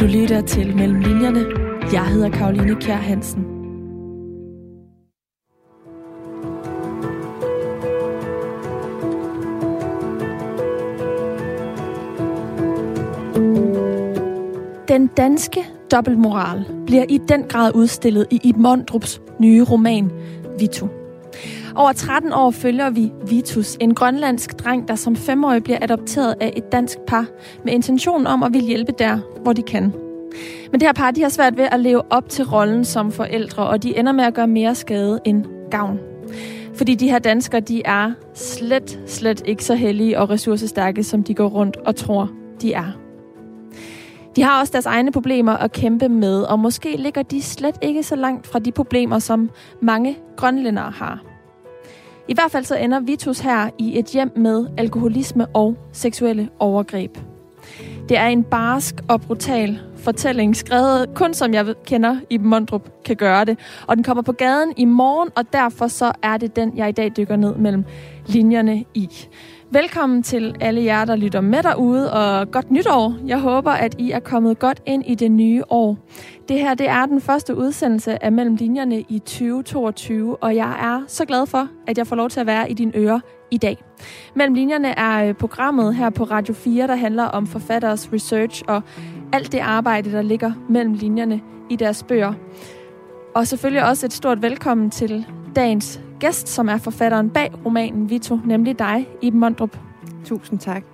Du lytter til Mellem Linjerne. Jeg hedder Karoline Kjær Hansen. Den danske dobbeltmoral bliver i den grad udstillet i Iben Mondrups nye roman, Vitu. Over 13 år følger vi Vitus, en grønlandsk dreng, der som 5-årig bliver adopteret af et dansk par med intention om at ville hjælpe der, hvor de kan. Men det her par, de har svært ved at leve op til rollen som forældre, og de ender med at gøre mere skade end gavn. Fordi de her danskere, de er slet ikke så heldige og ressourcestærke, som de går rundt og tror, de er. De har også deres egne problemer at kæmpe med, og måske ligger de slet ikke så langt fra de problemer, som mange grønlændere har. I hvert fald så ender Vitus her i et hjem med alkoholisme og seksuelle overgreb. Det er en barsk og brutal fortælling, skrevet kun som jeg kender Iben Mondrup kan gøre det. Og den kommer på gaden i morgen, og derfor så er det den, jeg i dag dykker ned mellem linjerne i. Velkommen til alle jer, der lytter med derude, og godt nytår. Jeg håber, at I er kommet godt ind i det nye år. Det her, det er den første udsendelse af Mellem Linjerne i 2022, og jeg er så glad for, at jeg får lov til at være i dine ører i dag. Mellem Linjerne er programmet her på Radio 4, der handler om forfatteres research og alt det arbejde, der ligger mellem linjerne i deres bøger. Og selvfølgelig også et stort velkommen til dagens gæst, som er forfatteren bag romanen Vitu, nemlig dig, Iben Mondrup. Tusind tak.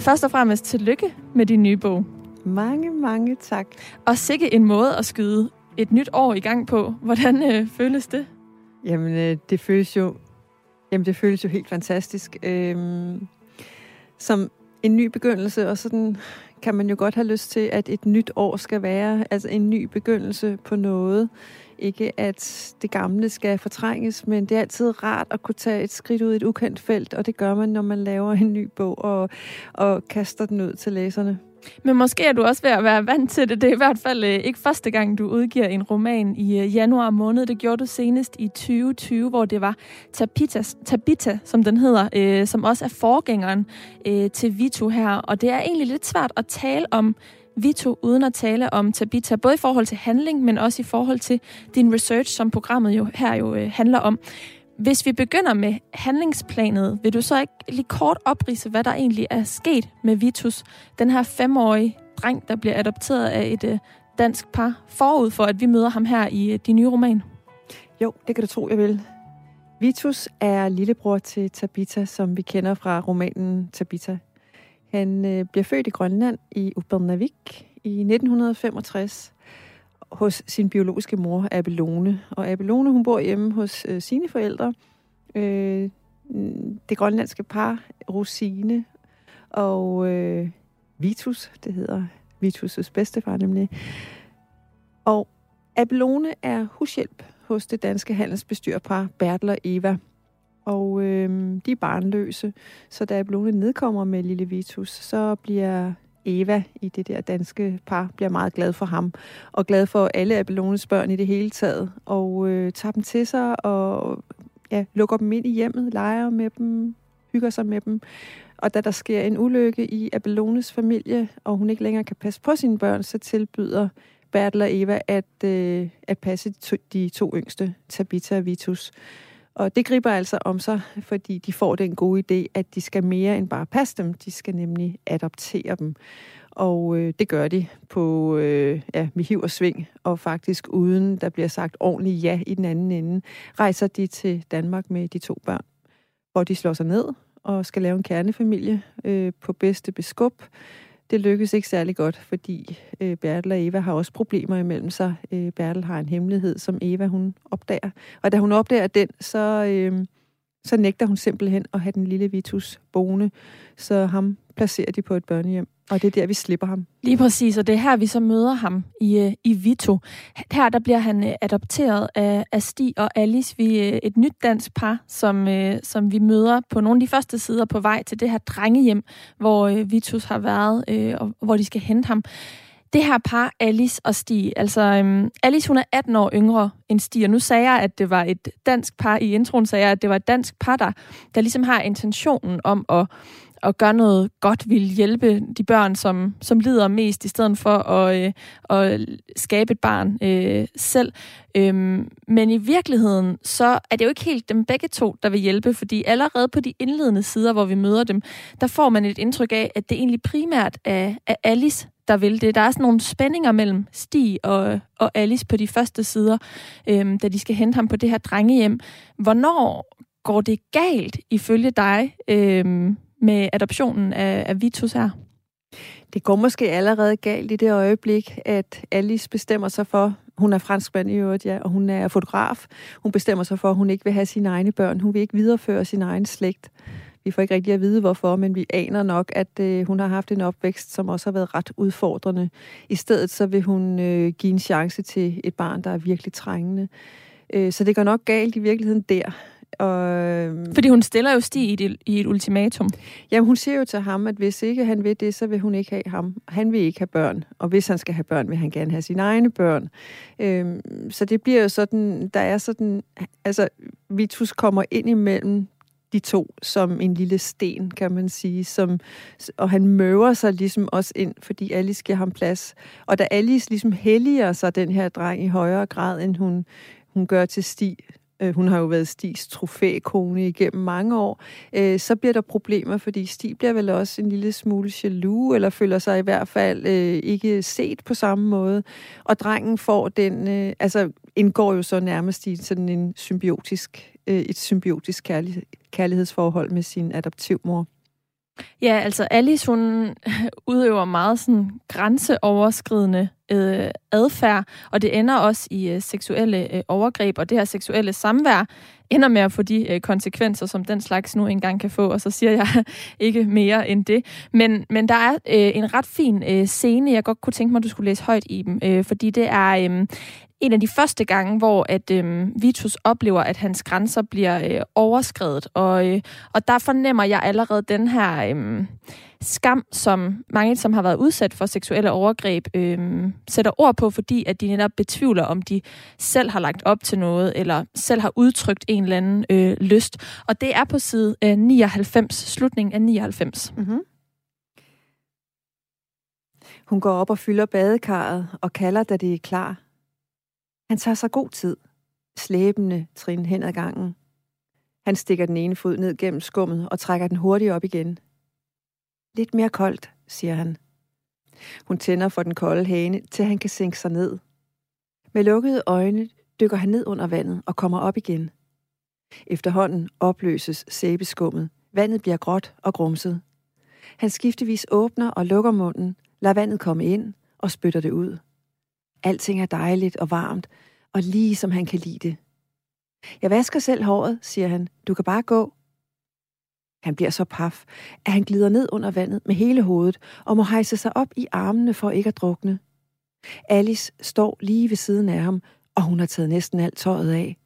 Først og fremmest tillykke med din nye bog. Mange, mange tak. Og sikke en måde at skyde et nyt år i gang på. Hvordan føles det? Jamen, det føles jo helt fantastisk. Som en ny begyndelse, og sådan kan man jo godt have lyst til, at et nyt år skal være altså en ny begyndelse på noget. Ikke at det gamle skal fortrænges, men det er altid rart at kunne tage et skridt ud i et ukendt felt, og det gør man, når man laver en ny bog og kaster den ud til læserne. Men måske er du også ved at være vant til det. Det er i hvert fald ikke første gang, du udgiver en roman i januar måned. Det gjorde du senest i 2020, hvor det var Tabita, som den hedder, som også er forgængeren til Vitu her. Og det er egentlig lidt svært at tale om Vitu uden at tale om Tabita, både i forhold til handling, men også i forhold til din research, som programmet jo her handler om. Hvis vi begynder med handlingsplanet, vil du så ikke lige kort opridse, hvad der egentlig er sket med Vitus, den her 5-årige dreng, der bliver adopteret af et dansk par, forud for, at vi møder ham her i din nye roman? Jo, det kan du tro, jeg vil. Vitus er lillebror til Tabita, som vi kender fra romanen Tabita. Han bliver født i Grønland i Upernavik i 1965 hos sin biologiske mor, Abelone. Og Abelone, hun bor hjemme hos sine forældre. Det grønlandske par, Rosine og Vitus, det hedder Vitus' bedstefar nemlig. Og Abelone er hushjælp hos det danske handelsbestyrerpar, Bertel og Eva. Og de er barnløse, så da Abelone nedkommer med lille Vitus, så bliver Eva i det der danske par bliver meget glad for ham, og glad for alle Abelones børn i det hele taget, og tager dem til sig, og ja, lukker dem ind i hjemmet, leger med dem, hygger sig med dem. Og da der sker en ulykke i Abelones familie, og hun ikke længere kan passe på sine børn, så tilbyder Bertel og Eva at passe de to yngste, Tabita og Vitus. Og det griber altså om sig, fordi de får den gode idé, at de skal mere end bare passe dem. De skal nemlig adoptere dem. Og det gør de på med hiv og sving. Og faktisk uden, der bliver sagt ordentligt ja i den anden ende, rejser de til Danmark med de to børn. Og de slår sig ned og skal lave en kernefamilie på bedste beskub. Det lykkes ikke særlig godt, fordi Bertel og Eva har også problemer imellem sig. Bertel har en hemmelighed, som Eva hun opdager. Og da hun opdager den, så nægter hun simpelthen at have den lille Vitus boende. Så ham placerer de på et børnehjem. Og det er der, vi slipper ham. Lige præcis, og det er her, vi så møder ham i Vitu. Her der bliver han adopteret af Stig og Alice. Vi er et nyt dansk par, som vi møder på nogle af de første sider på vej til det her drengehjem, hvor Vitus har været, og hvor de skal hente ham. Det her par, Alice og Stig, altså Alice, hun er 18 år yngre end Stig, og nu sagde jeg, at det var et dansk par, i introen sagde jeg, at det var et dansk par, der ligesom har intentionen om at at gøre noget godt, ville hjælpe de børn, som lider mest, i stedet for at skabe et barn selv. Men i virkeligheden, så er det jo ikke helt dem begge to, der vil hjælpe, fordi allerede på de indledende sider, hvor vi møder dem, der får man et indtryk af, at det egentlig primært er Alice, der vil det. Der er sådan nogle spændinger mellem Stig og Alice på de første sider, da de skal hente ham på det her drengehjem. Hvornår går det galt, ifølge dig, med adoptionen af Vitus her? Det går måske allerede galt i det øjeblik, at Alice bestemmer sig for, hun er franskmand i øvrigt, ja, og hun er fotograf. Hun bestemmer sig for, at hun ikke vil have sine egne børn. Hun vil ikke videreføre sin egen slægt. Vi får ikke rigtig at vide, hvorfor, men vi aner nok, at hun har haft en opvækst, som også har været ret udfordrende. I stedet så vil hun give en chance til et barn, der er virkelig trængende. Så det går nok galt i virkeligheden der. Fordi hun stiller jo Stig i et ultimatum. Jamen, hun siger jo til ham, at hvis ikke han vil det, så vil hun ikke have ham. Han vil ikke have børn, og hvis han skal have børn, vil han gerne have sine egne børn. Så det bliver jo sådan, der er sådan, altså Vitus kommer ind imellem de to som en lille sten, kan man sige, og han møver sig ligesom også ind, fordi Alice giver ham plads. Og da Alice ligesom helliger sig den her dreng i højere grad, end hun gør til Stig, hun har jo været Stigs trofækone igennem mange år, så bliver der problemer, fordi Stig bliver vel også en lille smule jaloux, eller føler sig i hvert fald ikke set på samme måde. Og drengen får den, indgår jo så nærmest i sådan et symbiotisk kærlighedsforhold med sin adoptivmor. Ja, altså Alice, hun udøver meget sådan grænseoverskridende adfærd, og det ender også i seksuelle overgreb, og det her seksuelle samvær ender med at få de konsekvenser, som den slags nu engang kan få, og så siger jeg ikke mere end det. Men der er en ret fin scene, jeg godt kunne tænke mig, at du skulle læse højt i dem, fordi det er en af de første gange, hvor at Vitus oplever, at hans grænser bliver overskredet, og der fornemmer jeg allerede den her skam, som mange, som har været udsat for seksuelle overgreb, sætter ord på, fordi at de netop betvivler, om de selv har lagt op til noget, eller selv har udtrykt en eller anden lyst. Og det er på side 99, slutningen af 99. Mm-hmm. Hun går op og fylder badekarret og kalder, da det er klar. Han tager sig god tid, slæbende trin hen ad gangen. Han stikker den ene fod ned gennem skummet og trækker den hurtigt op igen. Lidt mere koldt, siger han. Hun tænder for den kolde hane, til han kan sænke sig ned. Med lukkede øjne dykker han ned under vandet og kommer op igen. Efterhånden opløses sæbeskummet. Vandet bliver gråt og grumset. Han skiftevis åbner og lukker munden, lader vandet komme ind og spytter det ud. Alting er dejligt og varmt, og lige som han kan lide det. Jeg vasker selv håret, siger han. Du kan bare gå. Han bliver så paf, at han glider ned under vandet med hele hovedet og må hejse sig op i armene for ikke at drukne. Alice står lige ved siden af ham, og hun har taget næsten alt tøjet af.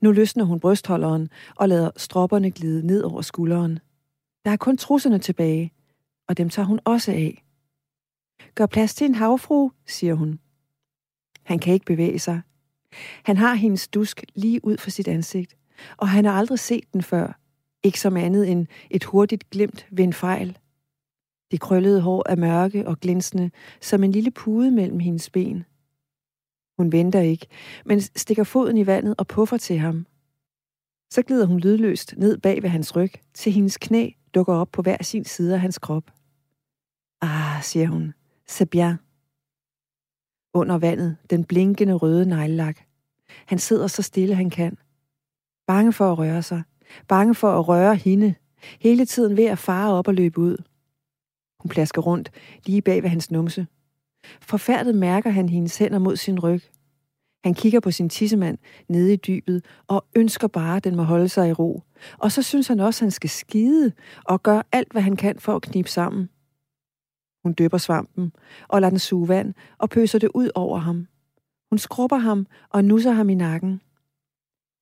Nu løsner hun brystholderen og lader stropperne glide ned over skulderen. Der er kun trusserne tilbage, og dem tager hun også af. Gør plads til en havfrue, siger hun. Han kan ikke bevæge sig. Han har hendes dusk lige ud for sit ansigt, og han har aldrig set den før. Ikke som andet end et hurtigt glimt ved en fejl. Det krøllede hår er mørke og glinsende, som en lille pude mellem hendes ben. Hun venter ikke, men stikker foden i vandet og puffer til ham. Så glider hun lydløst ned bag ved hans ryg, til hendes knæ dukker op på hver sin side af hans krop. Ah, siger hun. C'est bien. Under vandet, den blinkende røde neglelak. Han sidder så stille han kan. Bange for at røre sig. Bange for at røre hende. Hele tiden ved at fare op og løbe ud. Hun plasker rundt, lige bag ved hans numse. Forfærdet mærker han hendes hænder mod sin ryg. Han kigger på sin tissemand nede i dybet og ønsker bare, at den må holde sig i ro. Og så synes han også, at han skal skide og gøre alt, hvad han kan for at knibe sammen. Hun dypper svampen og lader den suge vand og pøser det ud over ham. Hun skrubber ham og nusser ham i nakken.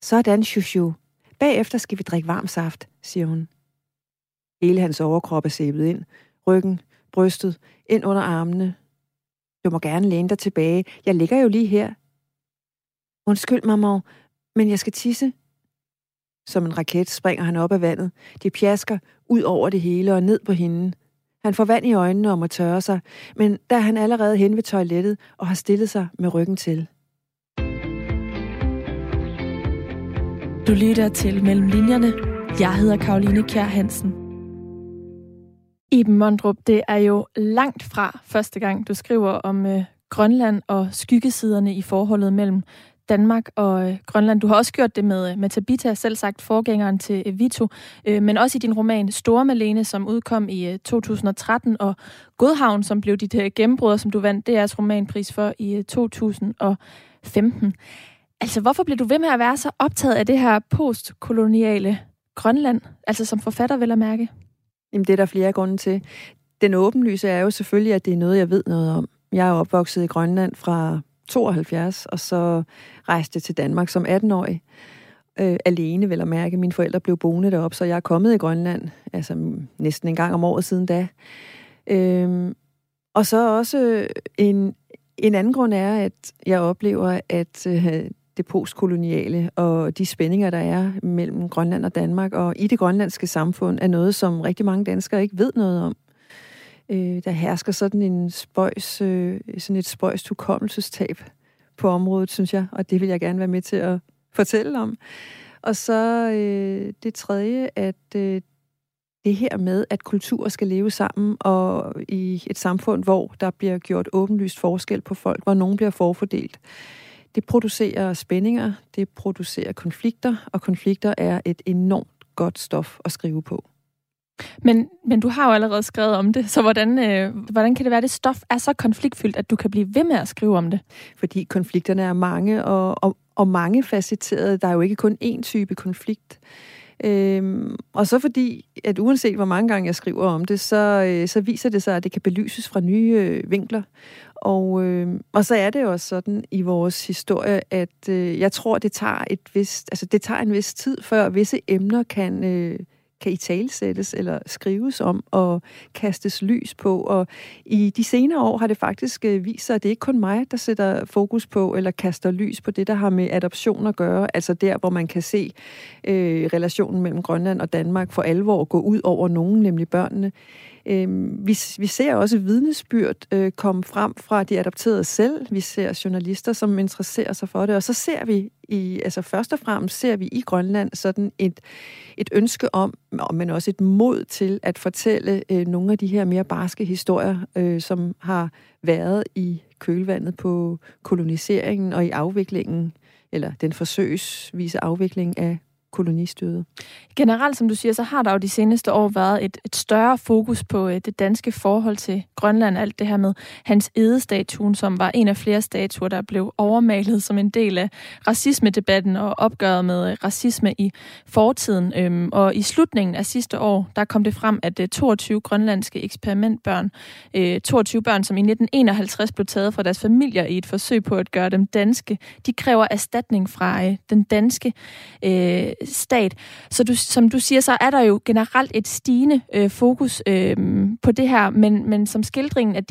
Sådan, shushu. Bagefter skal vi drikke varm saft, siger hun. Hele hans overkrop er sæbet ind. Ryggen, brystet, ind under armene. Du må gerne læne dig tilbage. Jeg ligger jo lige her. Undskyld, maman, men jeg skal tisse. Som en raket springer han op af vandet. Det pjasker ud over det hele og ned på hende. Han får vand i øjnene og må tørre sig, men der er han allerede hen ved toilettet og har stillet sig med ryggen til. Du lytter til Mellem Linjerne. Jeg hedder Karoline Kjær Hansen. Iben Mondrup, det er jo langt fra første gang, du skriver om Grønland og skyggesiderne i forholdet mellem Danmark og Grønland. Du har også gjort det med Tabita, selv sagt forgængeren til Vitu, men også i din roman Store Malene, som udkom i 2013, og Godhavn, som blev dit gennembrud, som du vandt DR's romanpris for i 2015. Altså, hvorfor blev du ved med at være så optaget af det her postkoloniale Grønland, altså som forfatter, vel at mærke? Jamen, det er der flere grunde til. Den åbenlyse er jo selvfølgelig, at det er noget, jeg ved noget om. Jeg er opvokset i Grønland fra 72, og så rejste til Danmark som 18-årig. Alene, vel at mærke. Mine forældre blev boende deroppe, så jeg er kommet i Grønland, altså næsten en gang om året siden da. Og så også en anden grund er, at jeg oplever, at det postkoloniale og de spændinger, der er mellem Grønland og Danmark, og i det grønlandske samfund, er noget, som rigtig mange danskere ikke ved noget om. Der hersker sådan et spøjst hukommelsestab på området, synes jeg, og det vil jeg gerne være med til at fortælle om. Og så det tredje, at det her med, at kulturer skal leve sammen, og i et samfund, hvor der bliver gjort åbenlyst forskel på folk, hvor nogen bliver forfordelt. Det producerer spændinger, det producerer konflikter, og konflikter er et enormt godt stof at skrive på. Men du har jo allerede skrevet om det, så hvordan kan det være, at det stof er så konfliktfyldt, at du kan blive ved med at skrive om det? Fordi konflikterne er mange, og mange facetterede. Der er jo ikke kun én type konflikt. Og så fordi, at uanset hvor mange gange jeg skriver om det, så viser det sig, at det kan belyses fra nye vinkler. Og så er det også sådan i vores historie, at jeg tror, det tager en vis tid, før visse emner kan italesættes eller skrives om og kastes lys på. Og i de senere år har det faktisk vist sig, at det ikke kun mig, der sætter fokus på eller kaster lys på det, der har med adoption at gøre. Altså der, hvor man kan se relationen mellem Grønland og Danmark for alvor gå ud over nogen, nemlig børnene. Vi ser også vidnesbyrd komme frem fra de adopterede selv. Vi ser journalister, som interesserer sig for det. Og så ser vi først og fremmest ser vi i Grønland sådan et ønske om, men også et mod til at fortælle nogle af de her mere barske historier, som har været i kølvandet på koloniseringen og i afviklingen, eller den forsøgsvise afvikling af kolonistyret. Generelt, som du siger, så har der jo de seneste år været et større fokus på det danske forhold til Grønland. Alt det her med Hans Egede-statuen, som var en af flere statuer, der blev overmalet som en del af racismedebatten og opgøret med racisme i fortiden. Og i slutningen af sidste år, der kom det frem, at 22 grønlandske eksperimentbørn, 22 børn, som i 1951 blev taget fra deres familier i et forsøg på at gøre dem danske, de kræver erstatning fra den danske stat. Så som du siger, så er der jo generelt et stigende fokus på det her, men som skildringen af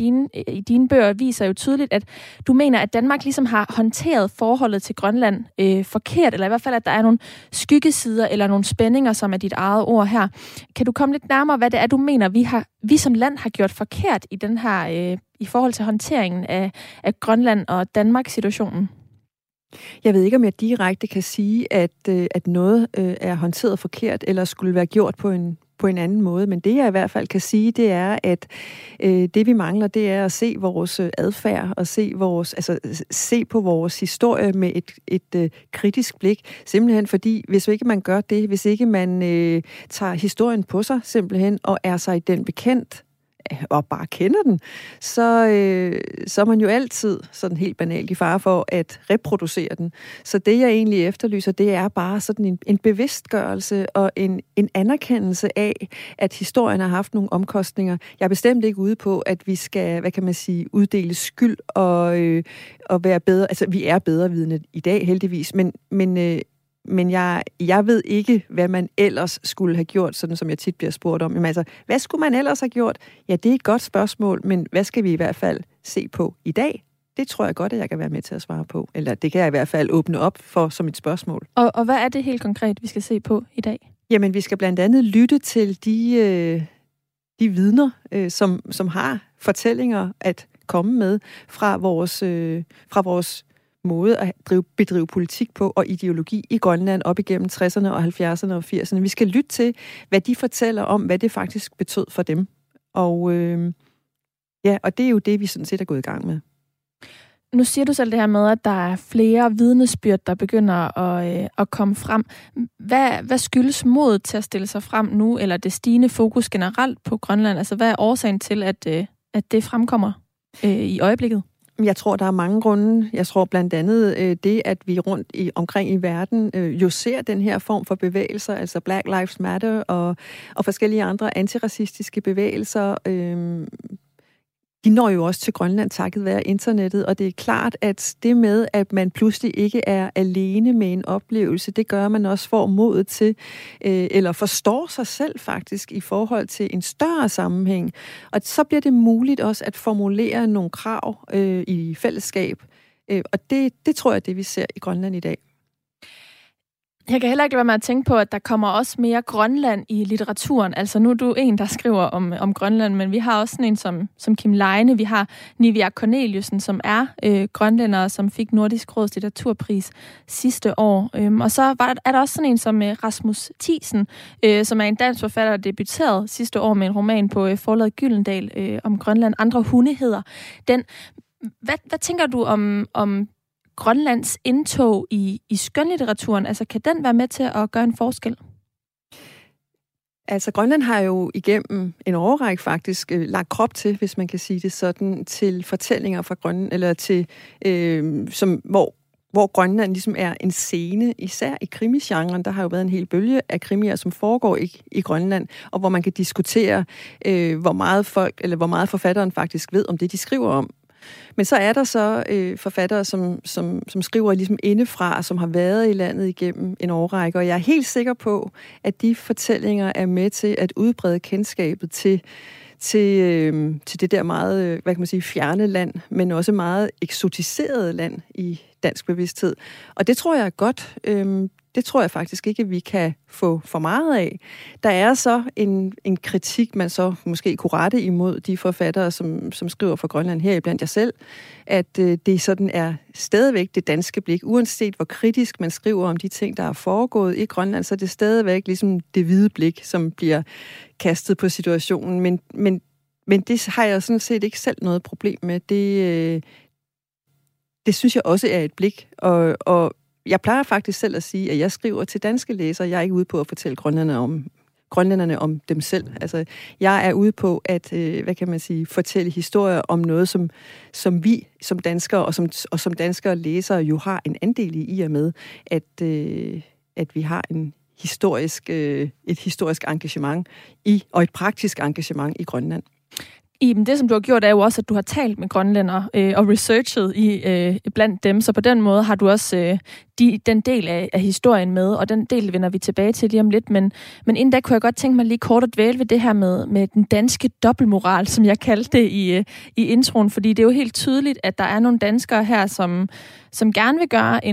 dine bøger viser jo tydeligt, at du mener, at Danmark ligesom har håndteret forholdet til Grønland forkert, eller i hvert fald, at der er nogle skyggesider eller nogle spændinger, som er dit eget ord her. Kan du komme lidt nærmere, hvad det er, du mener, vi som land har gjort forkert i den her, i forhold til håndteringen af Grønland og Danmarks situationen? Jeg ved ikke, om jeg direkte kan sige, at noget er håndteret forkert, eller skulle være gjort på en anden måde. Men det, jeg i hvert fald kan sige, det er, at det, vi mangler, det er at se vores adfærd, og se på vores historie med et kritisk blik. Simpelthen fordi, hvis ikke man gør det, hvis ikke man tager historien på sig, simpelthen, og er sig den bekendt, og bare kender den, så er man jo altid sådan helt banalt i fare for at reproducere den. Så det, jeg egentlig efterlyser, det er bare sådan en bevidstgørelse og en anerkendelse af, at historien har haft nogle omkostninger. Jeg er bestemt ikke ude på, at vi skal, uddele skyld og være bedre. Altså, vi er bedrevidende i dag, heldigvis, men jeg ved ikke, hvad man ellers skulle have gjort, sådan som jeg tit bliver spurgt om. Jamen, altså, hvad skulle man ellers have gjort? Ja, det er et godt spørgsmål, men hvad skal vi i hvert fald se på i dag? Det tror jeg godt, at jeg kan være med til at svare på. Eller det kan jeg i hvert fald åbne op for som et spørgsmål. Og hvad er det helt konkret, vi skal se på i dag? Jamen, vi skal blandt andet lytte til de vidner, som har fortællinger at komme med fra vores måde at bedrive politik på og ideologi i Grønland op igennem 60'erne og 70'erne og 80'erne. Vi skal lytte til, hvad de fortæller om, hvad det faktisk betød for dem. Og det er jo det, vi sådan set er gået i gang med. Nu siger du selv det her med, at der er flere vidnesbyrd, der begynder at komme frem. Hvad skyldes modet til at stille sig frem nu, eller det stigende fokus generelt på Grønland? Altså, hvad er årsagen til, at det fremkommer i øjeblikket? Jeg tror, der er mange grunde. Jeg tror blandt andet det, at vi rundt omkring i verden jo ser den her form for bevægelser, altså Black Lives Matter og forskellige andre antiracistiske bevægelser. De når jo også til Grønland takket være internettet, og det er klart, at det med, at man pludselig ikke er alene med en oplevelse, det gør, at man også får modet til, eller forstår sig selv faktisk i forhold til en større sammenhæng. Og så bliver det muligt også at formulere nogle krav i fællesskab, og det tror jeg er det, vi ser i Grønland i dag. Jeg kan heller ikke lade være med at tænke på, at der kommer også mere Grønland i litteraturen. Altså nu er du en, der skriver om Grønland, men vi har også sådan en som Kim Leine, vi har Nivia Corneliusen, som er grønlænder, som fik Nordisk Råds litteraturpris sidste år. Og så er der også sådan en som Rasmus Thiesen, som er en dansk forfatter, der debuterede sidste år med en roman på forlaget Gyldendal om Grønland. Andre hunde hedder den. Hvad tænker du om Grønlands indtog i skønlitteraturen, altså kan den være med til at gøre en forskel? Altså Grønland har jo igennem en årrække faktisk lagt krop til, hvis man kan sige det sådan, til fortællinger fra Grønland, eller til, hvor Grønland ligesom er en scene, især i krimigenren. Der har jo været en hel bølge af krimier, som foregår i Grønland, og hvor man kan diskutere, hvor meget forfatteren faktisk ved om det, de skriver om. Men så er der så forfattere, som skriver ligesom indefra, som har været i landet igennem en årrække, og jeg er helt sikker på, at de fortællinger er med til at udbrede kendskabet til det der meget, hvad kan man sige, fjerne land, men også meget eksotiserede land i dansk bevidsthed. Og det tror jeg er godt. Det tror jeg faktisk ikke, at vi kan få for meget af. Der er så en kritik, man så måske kunne rette imod de forfattere, som skriver for Grønland, heriblandt jeg selv, at det sådan er stadigvæk det danske blik. Uanset hvor kritisk man skriver om de ting, der er foregået i Grønland, så er det stadigvæk ligesom det hvide blik, som bliver kastet på situationen. Men det har jeg sådan set ikke selv noget problem med. Det synes jeg også er et blik, og jeg plejer faktisk selv at sige, at jeg skriver til danske læsere. Jeg er ikke ude på at fortælle grønlænderne om dem selv. Altså, jeg er ude på at, fortælle historier om noget, som vi som danskere og som danskere læsere jo har en andel i og med, at vi har et historisk engagement og et praktisk engagement i Grønland. Iben, det som du har gjort er jo også, at du har talt med grønlændere og researchet blandt dem, så på den måde har du også den del af historien med, og den del vender vi tilbage til lige om lidt, men inden da kunne jeg godt tænke mig lige kort at dvæle ved det her med den danske dobbeltmoral, som jeg kaldte det i introen, fordi det er jo helt tydeligt, at der er nogle danskere her, som gerne vil gøre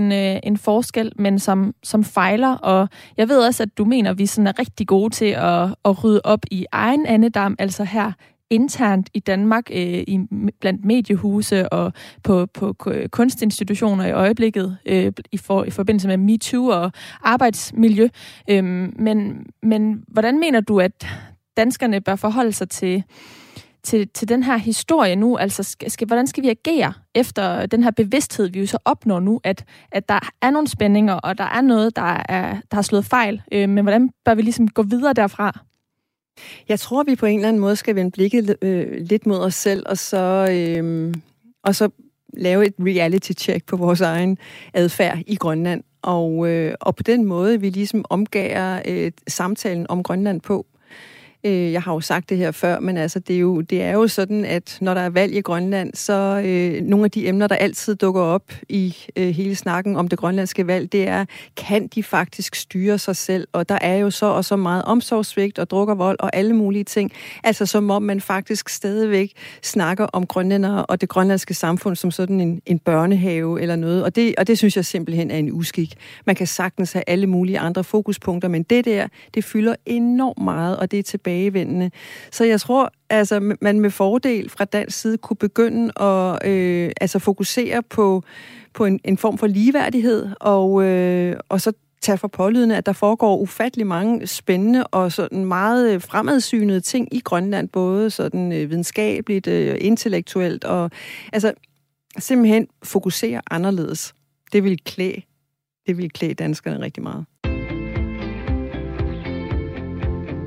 en forskel, men som fejler, og jeg ved også, at du mener, at vi sådan er rigtig gode til at rydde op i egen andedam, altså her internt i Danmark, blandt mediehuse og på kunstinstitutioner i øjeblikket, i forbindelse med MeToo og arbejdsmiljø. Men hvordan mener du, at danskerne bør forholde sig til den her historie nu? Altså, hvordan skal vi agere efter den her bevidsthed, vi jo så opnår nu, at der er nogle spændinger, og der er noget, der har slået fejl? Men hvordan bør vi ligesom gå videre derfra? Jeg tror, vi på en eller anden måde skal vende blikket lidt mod os selv, og så lave et reality-check på vores egen adfærd i Grønland. Og på den måde, vi ligesom omgærer samtalen om Grønland på. Jeg har jo sagt det her før, men altså, det er jo sådan, at når der er valg i Grønland, så nogle af de emner, der altid dukker op i hele snakken om det grønlandske valg, det er, kan de faktisk styre sig selv? Og der er jo så og så meget omsorgssvigt og drukkervold og alle mulige ting. Altså som om man faktisk stadigvæk snakker om grønlændere og det grønlandske samfund som sådan en børnehave eller noget. Og det synes jeg simpelthen er en uskik. Man kan sagtens have alle mulige andre fokuspunkter, men det fylder enormt meget, og det er tilbagevendende. Så jeg tror, altså, man med fordel fra dansk side kunne begynde at fokusere på en form for ligeværdighed, og så tage for pålydende, at der foregår ufattelig mange spændende og sådan meget fremadsynede ting i Grønland, både sådan videnskabeligt, intellektuelt, og altså simpelthen fokusere anderledes. Det vil klæde danskerne rigtig meget.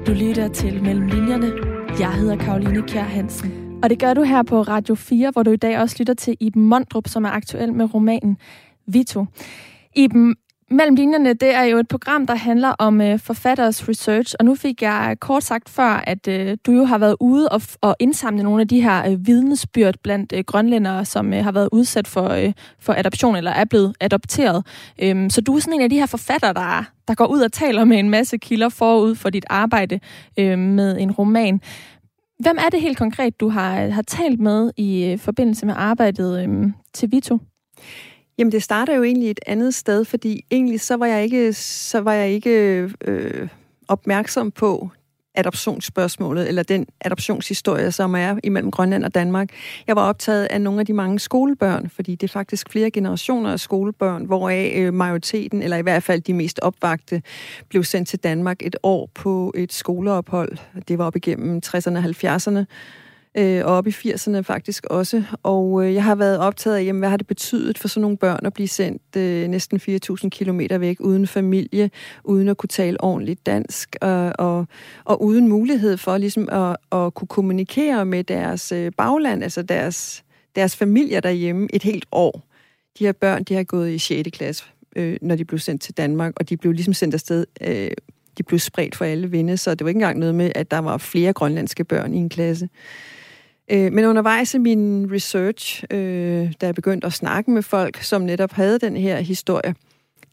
Du lytter til Mellem Linjerne. Jeg hedder Karoline Kjær Hansen. Og det gør du her på Radio 4, hvor du i dag også lytter til Iben Mondrup, som er aktuel med romanen Vitu. Iben, Mellem Linjerne, det er jo et program, der handler om forfatteres research, og nu fik jeg kort sagt før, at du jo har været ude og indsamle nogle af de her vidnesbyrd blandt grønlændere, som har været udsat for adoption eller er blevet adopteret. Så du er sådan en af de her forfattere, der går ud og taler med en masse kilder forud for dit arbejde med en roman. Hvem er det helt konkret, du har talt med i forbindelse med arbejdet til Vitu? Jamen det starter jo egentlig et andet sted, fordi egentlig så var jeg ikke opmærksom på adoptionsspørgsmålet, eller den adoptionshistorie, som er imellem Grønland og Danmark. Jeg var optaget af nogle af de mange skolebørn, fordi det er faktisk flere generationer af skolebørn, hvoraf majoriteten, eller i hvert fald de mest opvagte, blev sendt til Danmark et år på et skoleophold. Det var op igennem 60'erne og 70'erne. Og op i 80'erne faktisk også. Og jeg har været optaget af, hvad har det betydet for sådan nogle børn at blive sendt næsten 4.000 kilometer væk, uden familie, uden at kunne tale ordentligt dansk, og uden mulighed for ligesom at kunne kommunikere med deres bagland, altså deres familier derhjemme et helt år. De her børn, de har gået i 6. klasse, når de blev sendt til Danmark, og de blev ligesom sendt afsted. De blev spredt for alle vinde, så det var ikke engang noget med, at der var flere grønlandske børn i en klasse. Men undervejs i min research, da jeg begyndte at snakke med folk, som netop havde den her historie,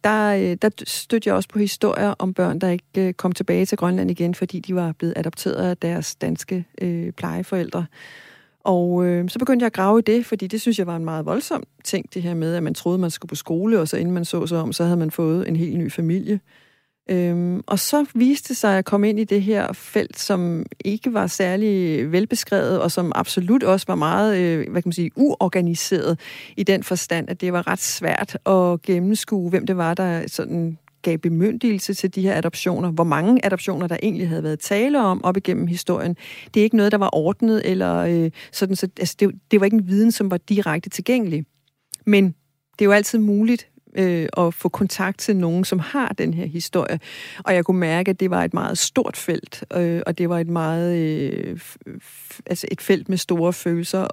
der stødte jeg også på historier om børn, der ikke kom tilbage til Grønland igen, fordi de var blevet adopteret af deres danske plejeforældre. Og så begyndte jeg at grave i det, fordi det synes jeg var en meget voldsom ting, det her med, at man troede, man skulle på skole, og så inden man så sig om, så havde man fået en helt ny familie. Og så viste det sig, at jeg kom ind i det her felt, som ikke var særlig velbeskrevet, og som absolut også var meget uorganiseret i den forstand, at det var ret svært at gennemskue, hvem det var, der sådan gav bemyndigelse til de her adoptioner, hvor mange adoptioner, der egentlig havde været tale om op igennem historien. Det er ikke noget, der var ordnet, eller sådan, så, altså det var ikke en viden, som var direkte tilgængelig. Men det er jo altid muligt og få kontakt til nogen, som har den her historie. Og jeg kunne mærke, at det var et meget stort felt, og det var et meget et felt med store følelser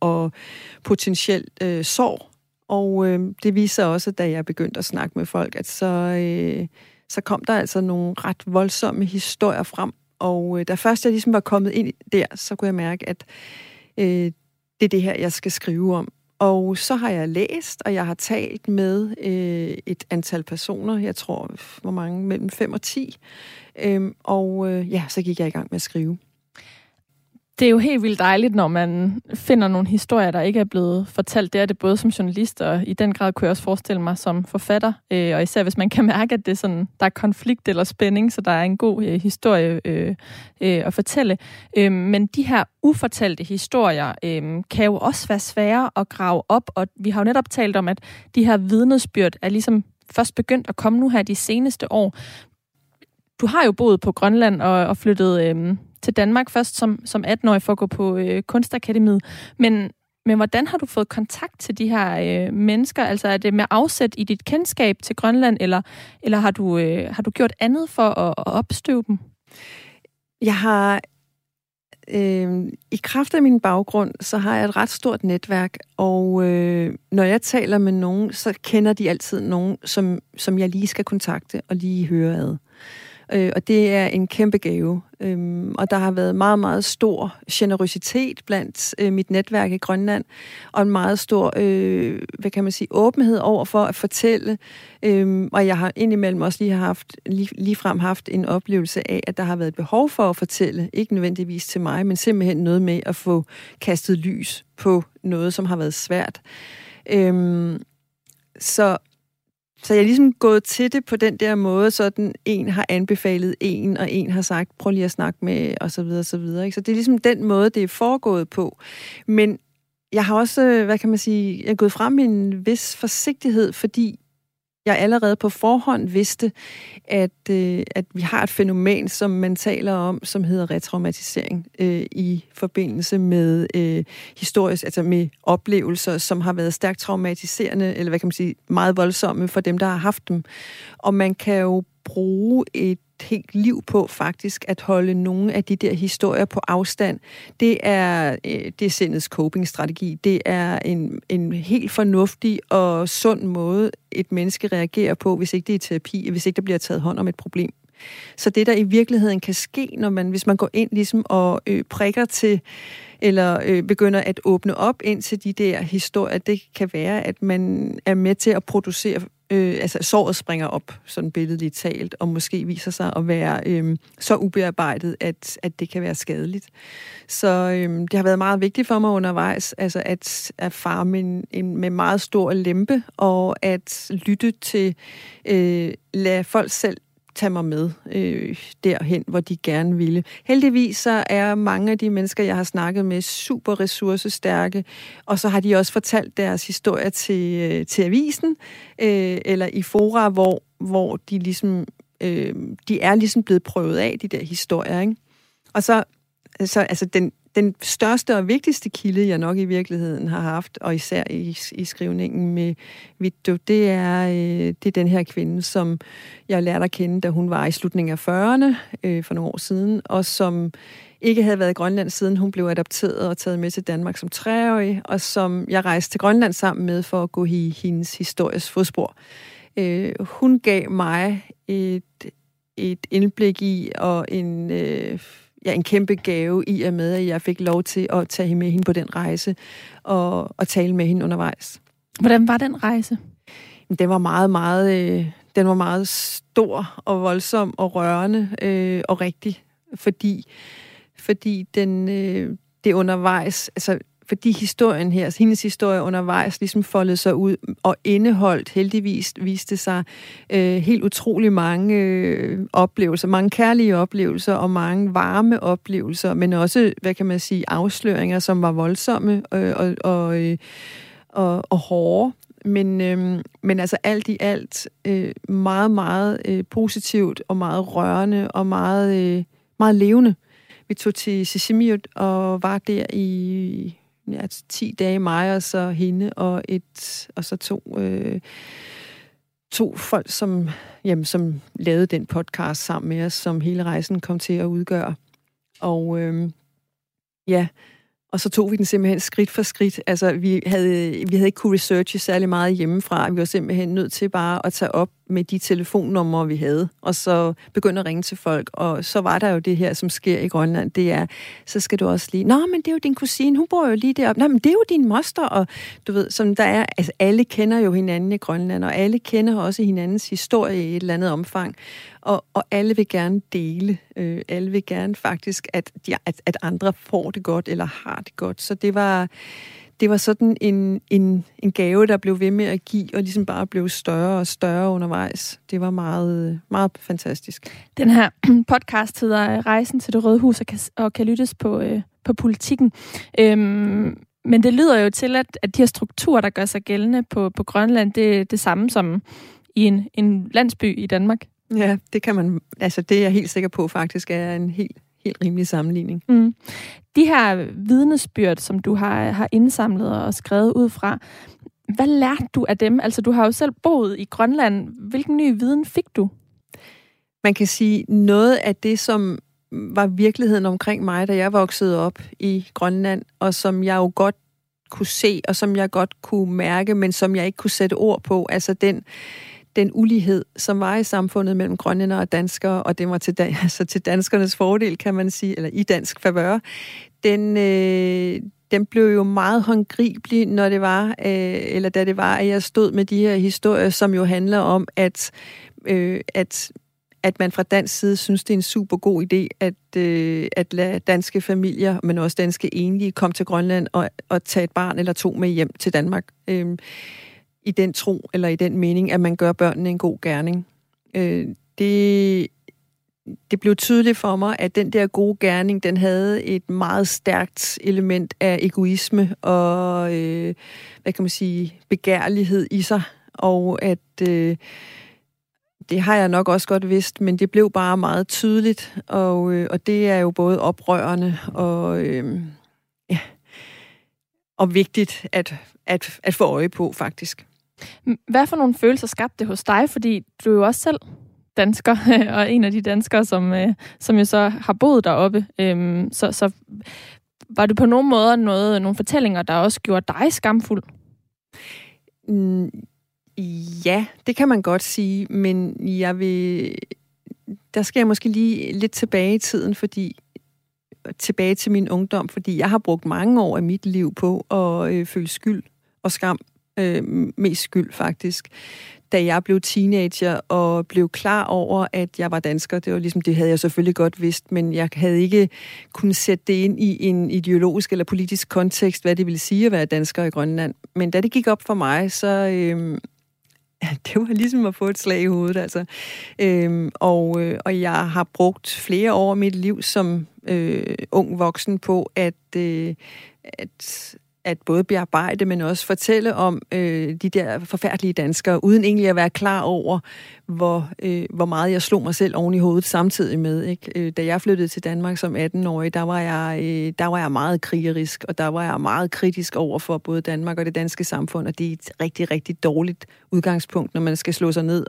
og potentielt sorg. Og det viser også, da jeg begyndte at snakke med folk, at så kom der altså nogle ret voldsomme historier frem. Og da først jeg ligesom var kommet ind der, så kunne jeg mærke, at det er det her, jeg skal skrive om. Og så har jeg læst, og jeg har talt med et antal personer, jeg tror, hvor mange, mellem 5 og 10. Så gik jeg i gang med at skrive. Det er jo helt vildt dejligt, når man finder nogle historier, der ikke er blevet fortalt. Det er det både som journalist, og i den grad kunne jeg også forestille mig som forfatter. Og især hvis man kan mærke, at det er sådan, der er konflikt eller spænding, så der er en god historie at fortælle. Men de her ufortalte historier kan jo også være svære at grave op. Og vi har jo netop talt om, at de her vidnesbyrd er ligesom først begyndt at komme nu her de seneste år. Du har jo boet på Grønland og flyttet til Danmark først som 18-årig for at gå på Kunstakademiet. Men hvordan har du fået kontakt til de her mennesker? Altså er det med afsæt i dit kendskab til Grønland, eller har du gjort andet for at opstøve dem? Jeg har i kraft af min baggrund, så har jeg et ret stort netværk, og når jeg taler med nogen, så kender de altid nogen, som jeg lige skal kontakte og lige høre ad. Og det er en kæmpe gave. Og der har været meget, meget stor generøsitet blandt mit netværk i Grønland, og en meget stor, hvad kan man sige, åbenhed over for at fortælle. Og jeg har indimellem også ligefrem haft en oplevelse af, at der har været et behov for at fortælle, ikke nødvendigvis til mig, men simpelthen noget med at få kastet lys på noget, som har været svært. Så jeg er ligesom gået til det på den der måde, sådan en har anbefalet en, og en har sagt, prøv lige at snakke med, og så videre, og så videre. Ikke? Så det er ligesom den måde, det er foregået på. Men jeg har også, hvad kan man sige, jeg er gået frem med en vis forsigtighed, fordi jeg allerede på forhånd vidste, at vi har et fænomen, som man taler om, som hedder retraumatisering i forbindelse med historisk, altså med oplevelser, som har været stærkt traumatiserende, eller hvad kan man sige, meget voldsomme for dem, der har haft dem. Og man kan jo bruge et helt liv på faktisk at holde nogle af de der historier på afstand. Det er sindets coping-strategi. Det er en helt fornuftig og sund måde, et menneske reagerer på, hvis ikke det er terapi, hvis ikke der bliver taget hånd om et problem. Så det, der i virkeligheden kan ske, hvis man går ind ligesom og prikker til, eller begynder at åbne op ind til de der historier, det kan være, at man er med til at producere, altså såret springer op, sådan billedligt talt, og måske viser sig at være så ubearbejdet, at det kan være skadeligt. Så det har været meget vigtigt for mig undervejs, altså at fare med meget stor lempe, og at lytte til, lade folk selv tage mig med derhen, hvor de gerne ville. Heldigvis så er mange af de mennesker, jeg har snakket med, super ressourcestærke, og så har de også fortalt deres historier til avisen, eller i fora, hvor de ligesom, de er ligesom blevet prøvet af, de der historier, ikke? Og så altså den største og vigtigste kilde, jeg nok i virkeligheden har haft, og især i skrivningen med Vitu, det er den her kvinde, som jeg lærte at kende, da hun var i slutningen af 40'erne for nogle år siden, og som ikke havde været i Grønland, siden hun blev adopteret og taget med til Danmark som 3-årig, og som jeg rejste til Grønland sammen med for at gå i hendes historisk fodspor. Hun gav mig et indblik i, og en kæmpe gave i og med, at jeg fik lov til at tage med hende på den rejse og tale med hende undervejs. Hvordan var den rejse? Den var meget, meget, den var meget stor og voldsom og rørende og rigtig, fordi den det undervejs, altså fordi historien her, hendes historie undervejs, ligesom foldede sig ud og indeholdt, heldigvis viste sig helt utrolig mange oplevelser, mange kærlige oplevelser og mange varme oplevelser, men også, hvad kan man sige, afsløringer, som var voldsomme og hårde. Men altså alt i alt meget, meget positivt og meget rørende og meget, meget levende. Vi tog til Sissimiut og var der i 10 dage, mig og så hende, og så to folk, som lavede den podcast sammen med os, som hele rejsen kom til at udgøre. Og så tog vi den simpelthen skridt for skridt. Altså, vi havde ikke kunne researche særlig meget hjemmefra. Vi var simpelthen nødt til bare at tage op med de telefonnumre, vi havde, og så begynde at ringe til folk. Og så var der jo det her, som sker i Grønland. Det er, så skal du også lige, nå, men det er jo din kusine, hun bor jo lige deroppe. Nå, men det er jo din moster, og du ved, som der er, altså alle kender jo hinanden i Grønland, og alle kender også hinandens historie i et eller andet omfang. Og alle vil gerne dele. Alle vil gerne faktisk, at andre får det godt, eller har det godt. Så det var sådan en gave, der blev ved med at give, og ligesom bare blev større og større undervejs. Det var meget, meget fantastisk. Den her podcast hedder Rejsen til det Røde Hus, og kan lyttes på Politiken. Men det lyder jo til, at de her strukturer, der gør sig gældende på Grønland, det er det samme som i en landsby i Danmark. Ja, det kan man. Altså, det er jeg helt sikker på faktisk, er en helt rimelig sammenligning. Mm. De her vidnesbyrd, som du har indsamlet og skrevet ud fra, hvad lærte du af dem? Altså, du har jo selv boet i Grønland. Hvilken ny viden fik du? Man kan sige, noget af det, som var virkeligheden omkring mig, da jeg voksede op i Grønland, og som jeg jo godt kunne se, og som jeg godt kunne mærke, men som jeg ikke kunne sætte ord på, altså den den ulighed, som var i samfundet mellem grønlændere og danskere, og det var til danskernes fordel, kan man sige, eller i dansk favør, den blev jo meget håndgribelig, når det var, eller da det var, at jeg stod med de her historier, som jo handler om, at man fra dansk side synes, det er en super god idé, at lade danske familier, men også danske enlige, komme til Grønland og tage et barn eller to med hjem til Danmark. I den tro, eller i den mening, at man gør børnene en god gerning. Det blev tydeligt for mig, at den der gode gerning, den havde et meget stærkt element af egoisme og, hvad kan man sige, begærlighed i sig, og at det har jeg nok også godt vidst, men det blev bare meget tydeligt, og det er jo både oprørende og ja, og vigtigt at få øje på, faktisk. Hvad for nogle følelser skabte det hos dig? Fordi du er jo også selv dansker, og en af de danskere, som jo så har boet deroppe. Så var det på nogen måder nogle fortællinger, der også gjorde dig skamfuld? Ja, det kan man godt sige, men der skal jeg måske lige lidt tilbage i tiden, tilbage til min ungdom, fordi jeg har brugt mange år af mit liv på at føle skyld og skam. Mest skyld, faktisk. Da jeg blev teenager og blev klar over, at jeg var dansker, det var ligesom, det havde jeg selvfølgelig godt vidst, men jeg havde ikke kunnet sætte det ind i en ideologisk eller politisk kontekst, hvad det ville sige at være dansker i Grønland. Men da det gik op for mig, så det var ligesom at få et slag i hovedet, altså. Og jeg har brugt flere år af mit liv som ung voksen på at både bearbejde, men også fortælle om de der forfærdelige danskere, uden egentlig at være klar over, hvor meget jeg slog mig selv oven i hovedet samtidig med. Ikke? Da jeg flyttede til Danmark som 18-årig, der var jeg meget krigerisk, og der var jeg meget kritisk over for både Danmark og det danske samfund, og det er et rigtig, rigtig dårligt udgangspunkt, når man skal slå sig ned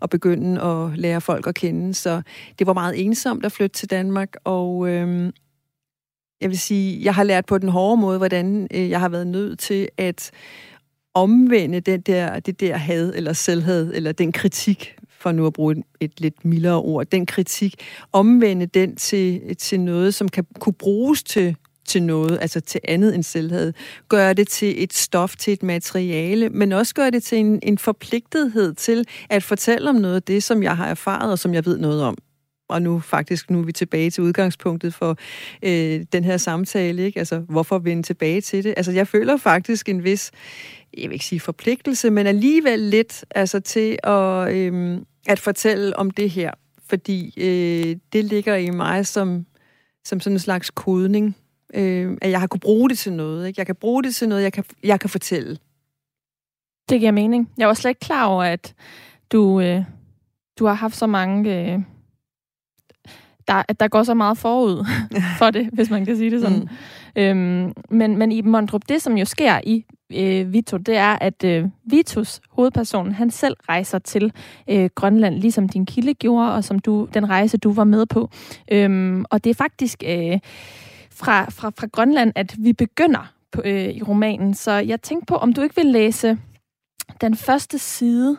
og begynde at lære folk at kende. Så det var meget ensomt at flytte til Danmark, og jeg vil sige, jeg har lært på den hårde måde, hvordan jeg har været nødt til at omvende det der had eller selvhad, eller den kritik, for nu at bruge et lidt mildere ord, den kritik, omvende den til noget, som kunne bruges til noget, altså til andet end selvhed. Gør det til et stof, til et materiale, men også gør det til en forpligtethed til at fortælle om noget af det, som jeg har erfaret, og som jeg ved noget om. Og nu er vi tilbage til udgangspunktet for den her samtale, ikke? Altså, hvorfor vende tilbage til det? Altså, jeg føler faktisk en vis, jeg vil ikke sige forpligtelse, men alligevel lidt, altså, til at fortælle om det her, fordi det ligger i mig som sådan en slags kodning, at jeg har kunnet bruge det til noget, ikke? Jeg kan bruge det til noget, jeg kan fortælle. Det giver mening. Jeg var slet ikke klar over, at du har haft så mange... Der går så meget forud for det, hvis man kan sige det sådan. Men Iben Mondrup, det som jo sker i Vitu, det er, at Vitus, hovedpersonen, han selv rejser til Grønland, ligesom din kilde gjorde, og som den rejse, du var med på. Og det er faktisk fra Grønland, at vi begynder på, i romanen. Så jeg tænkte på, om du ikke vil læse den første side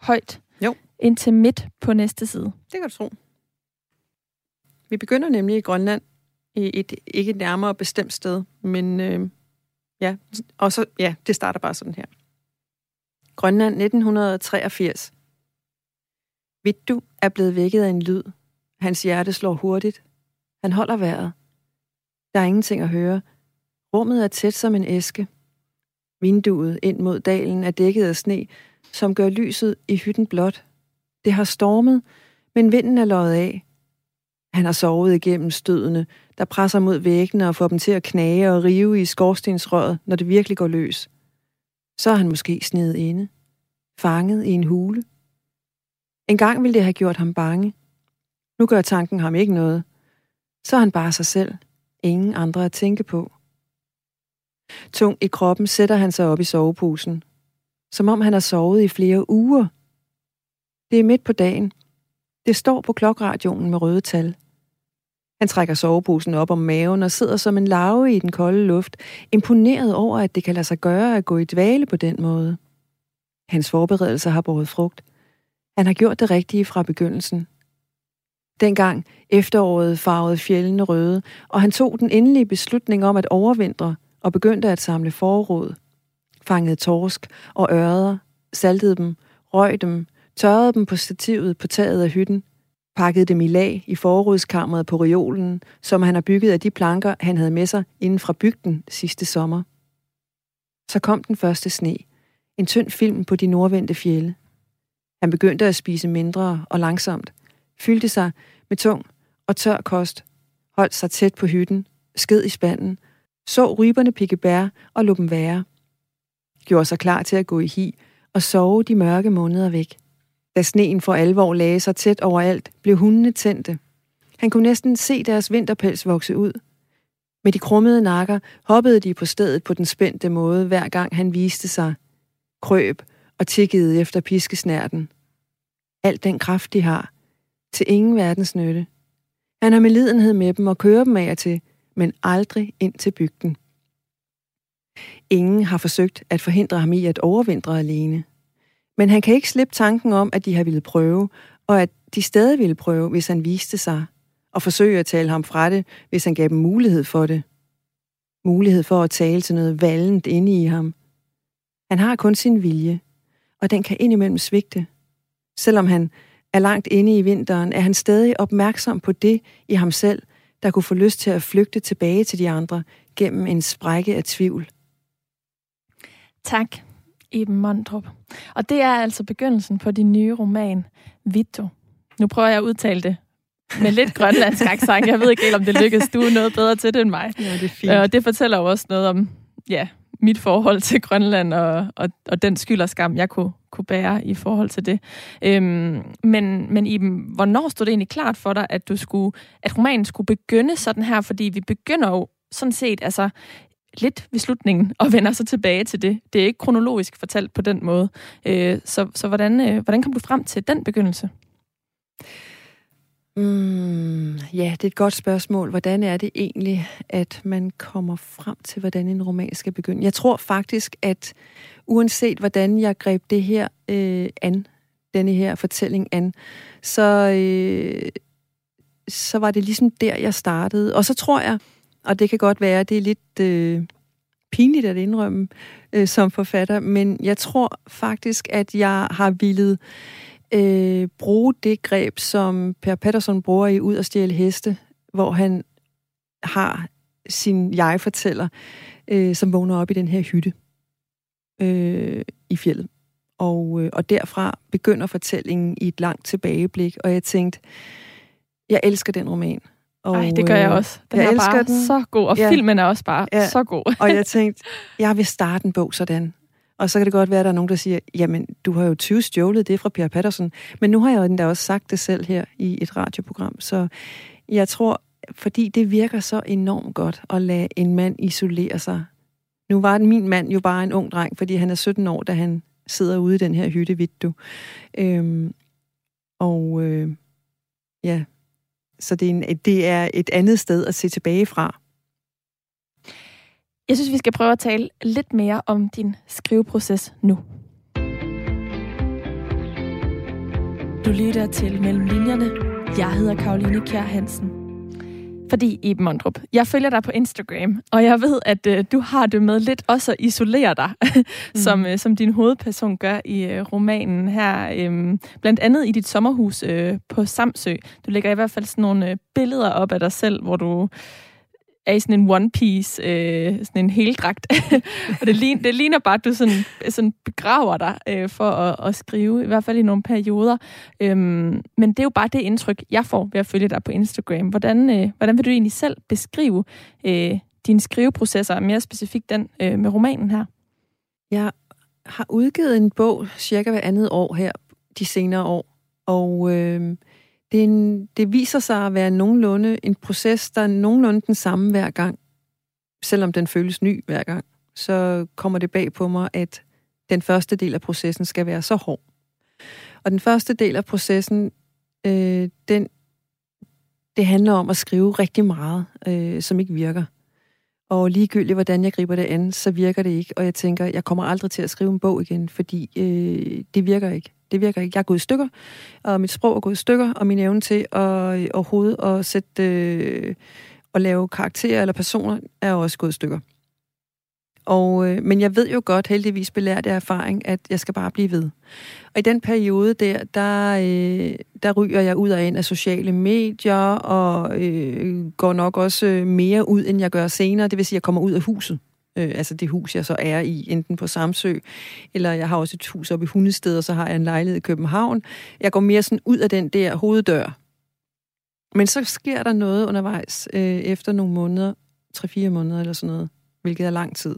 højt. Jo. Indtil midt på næste side. Det kan du tro. Vi begynder nemlig i Grønland, i et ikke nærmere bestemt sted, men ja, og så, ja, det starter bare sådan her. Grønland 1983. Vitu er blevet vækket af en lyd. Hans hjerte slår hurtigt. Han holder vejret. Der er ingenting at høre. Rummet er tæt som en æske. Vinduet ind mod dalen er dækket af sne, som gør lyset i hytten blåt. Det har stormet, men vinden er løjet af. Han har sovet igennem stødene, der presser mod væggene og får dem til at knage og rive i skorstensrøret, når det virkelig går løs. Så er han måske snedet inde, fanget i en hule. En gang ville det have gjort ham bange. Nu gør tanken ham ikke noget. Så er han bare sig selv. Ingen andre at tænke på. Tung i kroppen sætter han sig op i soveposen. Som om han har sovet i flere uger. Det er midt på dagen. Det står på klokradioen med røde tal. Han trækker soveposen op om maven og sidder som en larve i den kolde luft, imponeret over, at det kan lade sig gøre at gå i dvale på den måde. Hans forberedelser har båret frugt. Han har gjort det rigtige fra begyndelsen. Dengang efteråret farvede fjellene røde, og han tog den endelige beslutning om at overvintre og begyndte at samle forråd. Fangede torsk og ørreder, saltede dem, røg dem, tørrede dem på stativet på taget af hytten, pakkede dem i lag i forrådskammeret på reolen, som han har bygget af de planker, han havde med sig inden fra bygden sidste sommer. Så kom den første sne, en tynd film på de nordvendte fjelle. Han begyndte at spise mindre og langsomt, fyldte sig med tung og tør kost, holdt sig tæt på hytten, sked i spanden, så ryberne pikke bær og lå dem være. Gjorde sig klar til at gå i hi og sove de mørke måneder væk. Da sneen for alvor lagde sig tæt overalt, blev hundene tændte. Han kunne næsten se deres vinterpels vokse ud. Med de krummede nakker hoppede de på stedet på den spændte måde, hver gang han viste sig, krøb og tikkede efter piskesnærten. Alt den kraft, de har, til ingen verdens nytte. Han har medlidenhed med dem og kører dem af til, men aldrig ind til bygden. Ingen har forsøgt at forhindre ham i at overvintre alene. Men han kan ikke slippe tanken om, at de har ville prøve, og at de stadig ville prøve, hvis han viste sig, og forsøge at tale ham fra det, hvis han gav dem mulighed for det. Mulighed for at tale til noget valent inde i ham. Han har kun sin vilje, og den kan indimellem svigte. Selvom han er langt inde i vinteren, er han stadig opmærksom på det i ham selv, der kunne få lyst til at flygte tilbage til de andre gennem en sprække af tvivl. Tak, Iben Mondrup. Og det er altså begyndelsen på din nye roman, Vitu. Nu prøver jeg at udtale det med lidt grønlandsk accent. Jeg ved ikke helt, om det lykkes. Du er noget bedre til det end mig. Ja, det er fint. Og det fortæller jo også noget om mit forhold til Grønland og den skyld og skam, jeg kunne bære i forhold til det. Men Iben, hvornår stod det egentlig klart for dig, at romanen skulle begynde sådan her? Fordi vi begynder jo sådan set lidt ved slutningen og vender så tilbage til det. Det er ikke kronologisk fortalt på den måde. Så hvordan kom du frem til den begyndelse? Det er et godt spørgsmål. Hvordan er det egentlig, at man kommer frem til, hvordan en roman skal begynde? Jeg tror faktisk, at uanset hvordan jeg greb det her an, denne her fortælling an, så var det ligesom der, jeg startede. Og så tror jeg, og det kan godt være, det er lidt pinligt at indrømme som forfatter, men jeg tror faktisk, at jeg har villet bruge det greb, som Per Petterson bruger i Ud at stjæle heste, hvor han har sin jeg-fortæller, som vågner op i den her hytte i fjeldet. Og derfra begynder fortællingen i et langt tilbageblik, og jeg tænkte, jeg elsker den roman. Nej, det gør jeg også. Jeg er bare den. Så god, og filmen er også bare så god. Og jeg tænkte, jeg vil starte en bog sådan. Og så kan det godt være, at der er nogen, der siger, jamen, du har jo 20 stjålet det fra Per Petterson. Men nu har jeg jo endda også sagt det selv her i et radioprogram. Så jeg tror, fordi det virker så enormt godt at lade en mand isolere sig. Nu var min mand jo bare en ung dreng, fordi han er 17 år, da han sidder ude i den her hytte, Vitu. Så det er et andet sted at se tilbage fra. Jeg synes, vi skal prøve at tale lidt mere om din skriveproces nu. Du lytter til Mellem Linjerne. Jeg hedder Karoline Kjær Hansen. Fordi, Iben Mondrup, jeg følger dig på Instagram, og jeg ved, at du har det med lidt også at isolere dig, som din hovedperson gør i romanen her. Blandt andet i dit sommerhus på Samsø. Du lægger i hvert fald sådan nogle billeder op af dig selv, hvor du er i sådan en one piece, sådan en heldragt. Og det ligner bare, at du sådan begraver dig for at skrive, i hvert fald i nogle perioder. Men det er jo bare det indtryk, jeg får ved at følge dig på Instagram. Hvordan vil du egentlig selv beskrive dine skriveprocesser, mere specifikt den med romanen her? Jeg har udgivet en bog cirka hver andet år her, de senere år, og det viser sig at være nogenlunde en proces, der er nogenlunde den samme hver gang. Selvom den føles ny hver gang, så kommer det bag på mig, at den første del af processen skal være så hård. Og den første del af processen, det handler om at skrive rigtig meget, som ikke virker. Og ligegyldigt, hvordan jeg griber det an, så virker det ikke. Og jeg tænker, jeg kommer aldrig til at skrive en bog igen, fordi det virker ikke. Det virker ikke. Jeg er gået i stykker, og mit sprog er gået i stykker, og min evne til at overhovedet at sætte og lave karakterer eller personer er også gået i stykker. Og, men jeg ved jo godt, heldigvis belært af erfaring, at jeg skal bare blive ved. Og i den periode der ryger jeg ud og ind af sociale medier, og går nok også mere ud, end jeg gør senere. Det vil sige, at jeg kommer ud af huset. Altså det hus, jeg så er i, enten på Samsø, eller jeg har også et hus oppe i Hundested, og så har jeg en lejlighed i København. Jeg går mere sådan ud af den der hoveddør. Men så sker der noget undervejs, efter nogle måneder, 3-4 måneder eller sådan noget, hvilket er lang tid.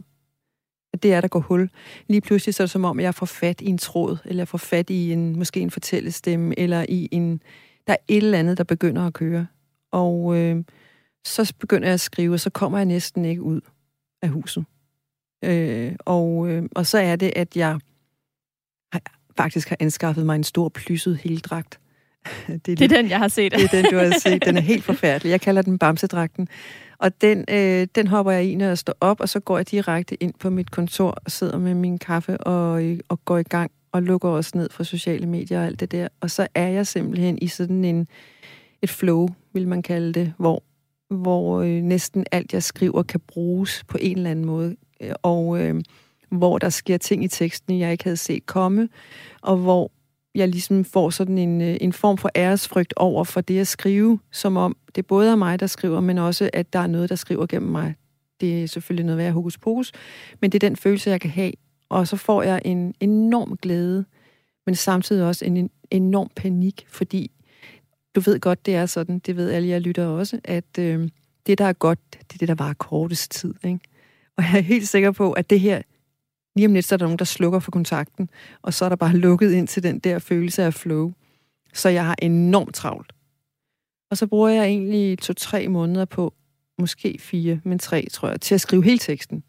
Det er, der går hul. Lige pludselig så er det som om, jeg får fat i en tråd, eller jeg får fat i måske en fortællestemme, eller i en... Der er et eller andet, der begynder at køre. Og så begynder jeg at skrive, og så kommer jeg næsten ikke ud af huset. Og så er det, at jeg faktisk har anskaffet mig en stor plysset heldragt. Det er den, jeg har set. Det er den, du har set. Den er helt forfærdelig. Jeg kalder den bamsedragten. Og den hopper jeg i, når jeg står op, og så går jeg direkte ind på mit kontor, og sidder med min kaffe og går i gang, og lukker også ned fra sociale medier og alt det der. Og så er jeg simpelthen i sådan et flow, vil man kalde det, hvor næsten alt, jeg skriver, kan bruges på en eller anden måde. Og hvor der sker ting i teksten, jeg ikke havde set komme, og hvor jeg ligesom får sådan en form for æresfrygt over for det at skrive, som om det både er mig, der skriver, men også, at der er noget, der skriver gennem mig. Det er selvfølgelig noget værd hokus pokus, men det er den følelse, jeg kan have. Og så får jeg en enorm glæde, men samtidig også en enorm panik, fordi du ved godt, det er sådan, det ved alle jer lytter også, at det, der er godt, det er det, der varer kortest tid. Ikke? Og jeg er helt sikker på, at det her, lige om lidt, så er der nogen, der slukker for kontakten, og så er der bare lukket ind til den der følelse af flow. Så jeg har enormt travlt. Og så bruger jeg egentlig 2-3 måneder på, måske 4, men 3, tror jeg, til at skrive hele teksten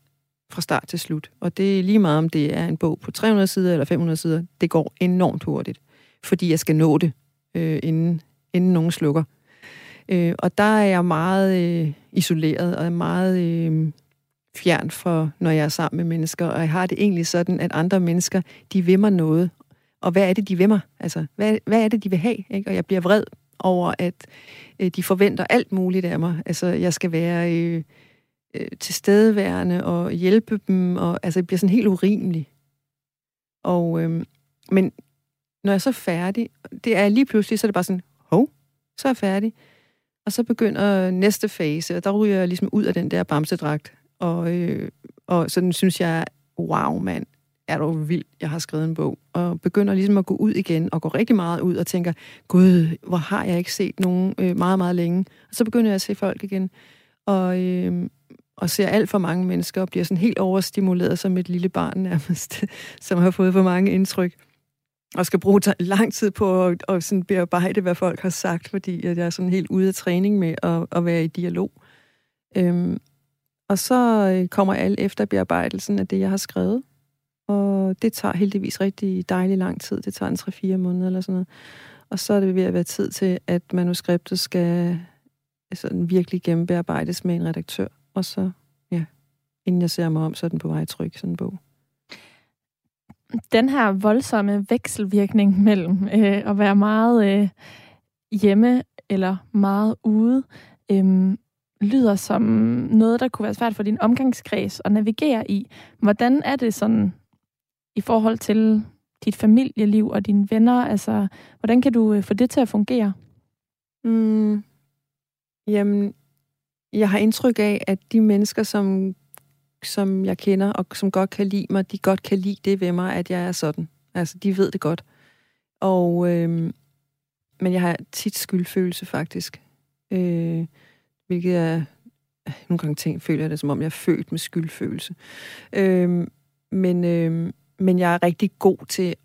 fra start til slut. Og det er lige meget, om det er en bog på 300 sider eller 500 sider. Det går enormt hurtigt, fordi jeg skal nå det, inden nogen slukker. Og der er jeg meget isoleret, og er meget... fjern for, når jeg er sammen med mennesker, og jeg har det egentlig sådan, at andre mennesker, de vil mig noget, og hvad er det, de vil mig? Altså, hvad er det, de vil have? Ikke? Og jeg bliver vred over, at de forventer alt muligt af mig. Altså, jeg skal være tilstedeværende og hjælpe dem, og altså, jeg bliver sådan helt urimelig. Og, men når jeg så er færdig, det er lige pludselig, så er det bare sådan, så er jeg færdig. Og så begynder næste fase, og der ryger jeg ligesom ud af den der bamsedragt. Og sådan synes jeg, wow mand, er du vildt, jeg har skrevet en bog. Og begynder ligesom at gå ud igen, og går rigtig meget ud og tænker, gud, hvor har jeg ikke set nogen meget, meget længe. Og så begynder jeg at se folk igen, og ser alt for mange mennesker, og bliver sådan helt overstimuleret som et lille barn nærmest, som har fået for mange indtryk. Og skal bruge lang tid på at sådan bearbejde, hvad folk har sagt, fordi jeg er sådan helt ude af træning med at være i dialog. Og så kommer alt efter bearbejdelsen af det, jeg har skrevet. Og det tager heldigvis rigtig dejlig lang tid. Det tager 3-4 måneder eller sådan noget. Og så er det ved at være tid til, at manuskriptet skal sådan virkelig gennembearbejdes med en redaktør. Og så, ja, inden jeg ser mig om, så er den på vej at trykke sådan en bog. Den her voldsomme vekselvirkning mellem at være meget hjemme eller meget ude... lyder som noget, der kunne være svært for din omgangskreds at navigere i. Hvordan er det sådan i forhold til dit familieliv og dine venner? Altså, hvordan kan du få det til at fungere? Jamen, jeg har indtryk af, at de mennesker, som jeg kender og som godt kan lide mig, de godt kan lide det ved mig, at jeg er sådan. Altså, de ved det godt. Og, men jeg har tit skyldfølelse, faktisk. Hvilket jeg nogle gange føler jeg det, som om jeg er født med skyldfølelse. Men jeg er rigtig god til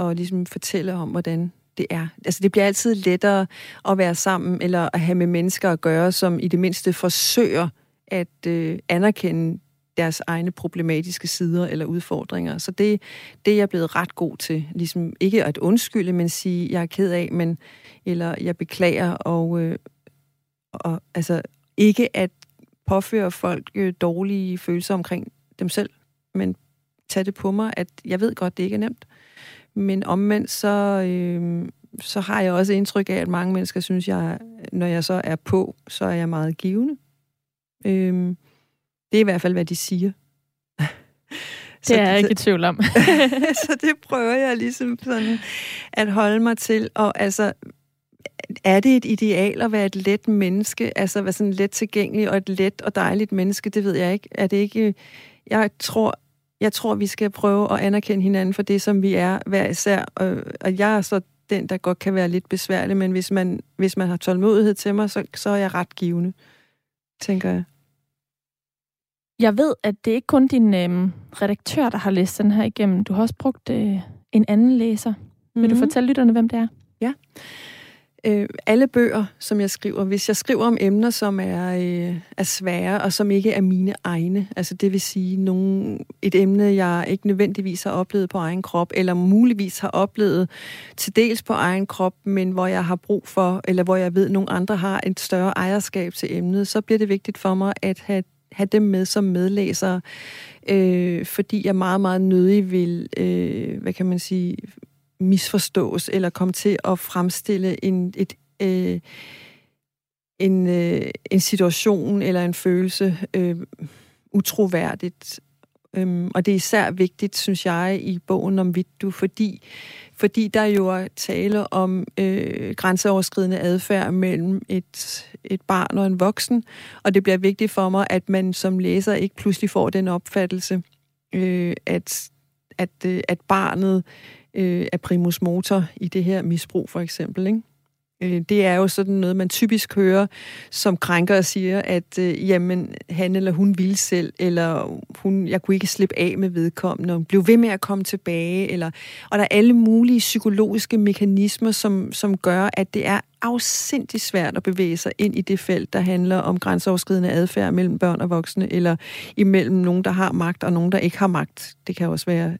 at ligesom fortælle om, hvordan det er. Altså, det bliver altid lettere at være sammen, eller at have med mennesker at gøre, som i det mindste forsøger at anerkende deres egne problematiske sider eller udfordringer. Så det er jeg blevet ret god til. Ligesom ikke at undskylde, men sige, jeg er ked af, eller jeg beklager, og altså ikke at påføre folk dårlige følelser omkring dem selv, men tage det på mig, at jeg ved godt, det ikke er nemt. Men omvendt, så har jeg også indtryk af, at mange mennesker synes, jeg, når jeg så er på, så er jeg meget givende. Det er i hvert fald, hvad de siger. Det er jeg ikke i tvivl om. Så det prøver jeg ligesom sådan at holde mig til. Og altså, er det et ideal at være et let menneske? Altså, være sådan let tilgængelig og et let og dejligt menneske? Det ved jeg ikke. Er det ikke... Jeg tror, vi skal prøve at anerkende hinanden for det, som vi er hver især. Og jeg er så den, der godt kan være lidt besværlig, men hvis man har tålmodighed til mig, så er jeg ret givende, tænker jeg. Jeg ved, at det er ikke kun din redaktør, der har læst den her igennem. Du har også brugt en anden læser. Vil du fortælle lytterne, hvem det er? Ja. Alle bøger, som jeg skriver, hvis jeg skriver om emner, som er svære, og som ikke er mine egne, altså det vil sige et emne, jeg ikke nødvendigvis har oplevet på egen krop, eller muligvis har oplevet til dels på egen krop, men hvor jeg har brug for, eller hvor jeg ved, at nogle andre har et større ejerskab til emnet, så bliver det vigtigt for mig at have dem med som medlæsere, fordi jeg meget, meget nødig vil, hvad kan man sige, misforstås eller komme til at fremstille en situation eller en følelse utroværdigt. Og det er især vigtigt, synes jeg, i bogen om Vitu, fordi der jo er tale om grænseoverskridende adfærd mellem et barn og en voksen, og det bliver vigtigt for mig, at man som læser ikke pludselig får den opfattelse, at barnet er primus motor i det her misbrug, for eksempel, ikke? Det er jo sådan noget, man typisk hører, som krænker og siger, at jamen, han eller hun ville selv, eller jeg kunne ikke slippe af med vedkommende, og blev ved med at komme tilbage, og der er alle mulige psykologiske mekanismer, som gør, at det er afsindigt svært at bevæge sig ind i det felt, der handler om grænseoverskridende adfærd mellem børn og voksne, eller imellem nogen, der har magt, og nogen, der ikke har magt. Det kan også være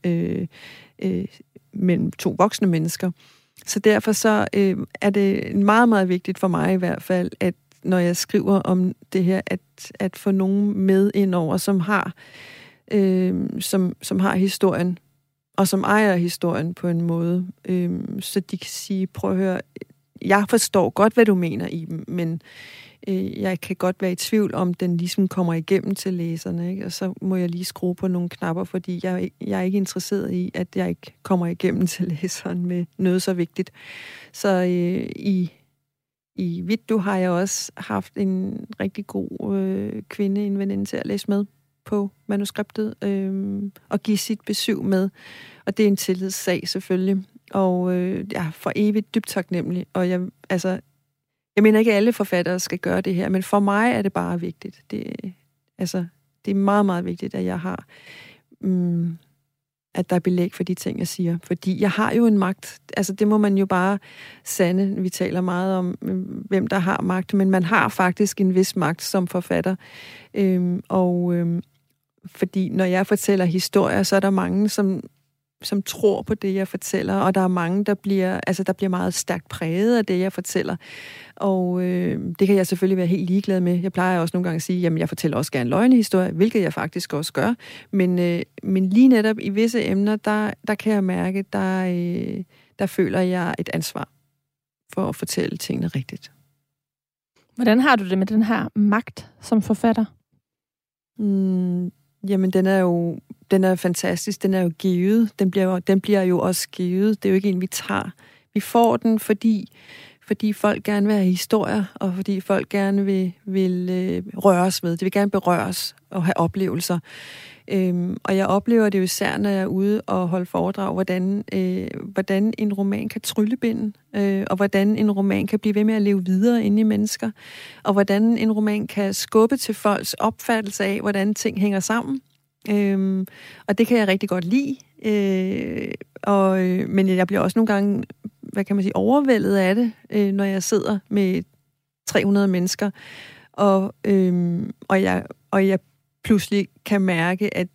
mellem to voksne mennesker. Så derfor så er det meget, meget vigtigt for mig i hvert fald, at når jeg skriver om det her, at få nogen med indover, som har, som har historien, og som ejer historien på en måde, så de kan sige, prøv at høre, jeg forstår godt, hvad du mener, Iben, men jeg kan godt være i tvivl om, den ligesom kommer igennem til læserne, ikke? Og så må jeg lige skrue på nogle knapper, fordi jeg er ikke interesseret i, at jeg ikke kommer igennem til læseren med noget så vigtigt. Så i Vitu har jeg også haft en rigtig god kvinde, en veninde til at læse med på manuskriptet, og give sit besøg med. Og det er en tillidssag selvfølgelig. Og jeg er for evigt dybt taknemmelig, og jeg mener ikke, alle forfattere skal gøre det her, men for mig er det bare vigtigt. Det er meget, meget vigtigt, at jeg har, at der er belæg for de ting, jeg siger. Fordi jeg har jo en magt. Altså, det må man jo bare sande. Vi taler meget om, hvem der har magt, men man har faktisk en vis magt som forfatter. Fordi når jeg fortæller historier, så er der mange, som tror på det, jeg fortæller, og der er mange, der bliver meget stærkt præget af det, jeg fortæller. Og det kan jeg selvfølgelig være helt ligeglad med. Jeg plejer også nogle gange at sige, jamen jeg fortæller også gerne løgnehistorie, hvilket jeg faktisk også gør. Men lige netop i visse emner, der kan jeg mærke, der føler jeg et ansvar for at fortælle tingene rigtigt. Hvordan har du det med den her magt som forfatter? Jamen, den er fantastisk, den er jo givet, den bliver jo også givet, det er jo ikke en, vi tager. Vi får den, fordi folk gerne vil have historier, og fordi folk gerne vil røres ved. De vil gerne berøres og have oplevelser. Og jeg oplever det jo især, når jeg er ude og holde foredrag, hvordan en roman kan tryllebinde, og hvordan en roman kan blive ved med at leve videre inde i mennesker, og hvordan en roman kan skubbe til folks opfattelse af, hvordan ting hænger sammen. Og det kan jeg rigtig godt lide. Men jeg bliver også nogle gange, hvad kan man sige, overvældet af det, når jeg sidder med 300 mennesker, og jeg pludselig kan mærke, at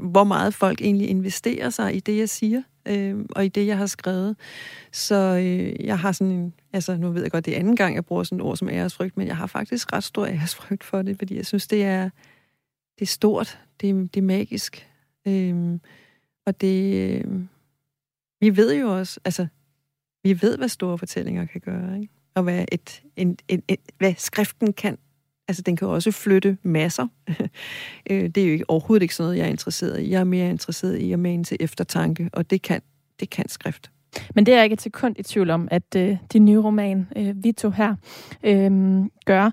hvor meget folk egentlig investerer sig i det, jeg siger. og i det, jeg har skrevet. Så jeg har sådan en... Altså, nu ved jeg godt, det er anden gang, jeg bruger sådan et ord som æresfrygt, men jeg har faktisk ret stor æresfrygt for det, fordi jeg synes, det er stort, det er magisk. Og det... vi ved jo også... Altså, vi ved, hvad store fortællinger kan gøre, ikke? Og hvad, hvad skriften kan. Altså, den kan også flytte masser. Det er jo overhovedet ikke sådan noget, jeg er interesseret i. Jeg er mere interesseret i at mane til eftertanke, og det kan skrift. Men det er jeg ikke et sekund i tvivl om, at din nye roman, Vitu her, gør.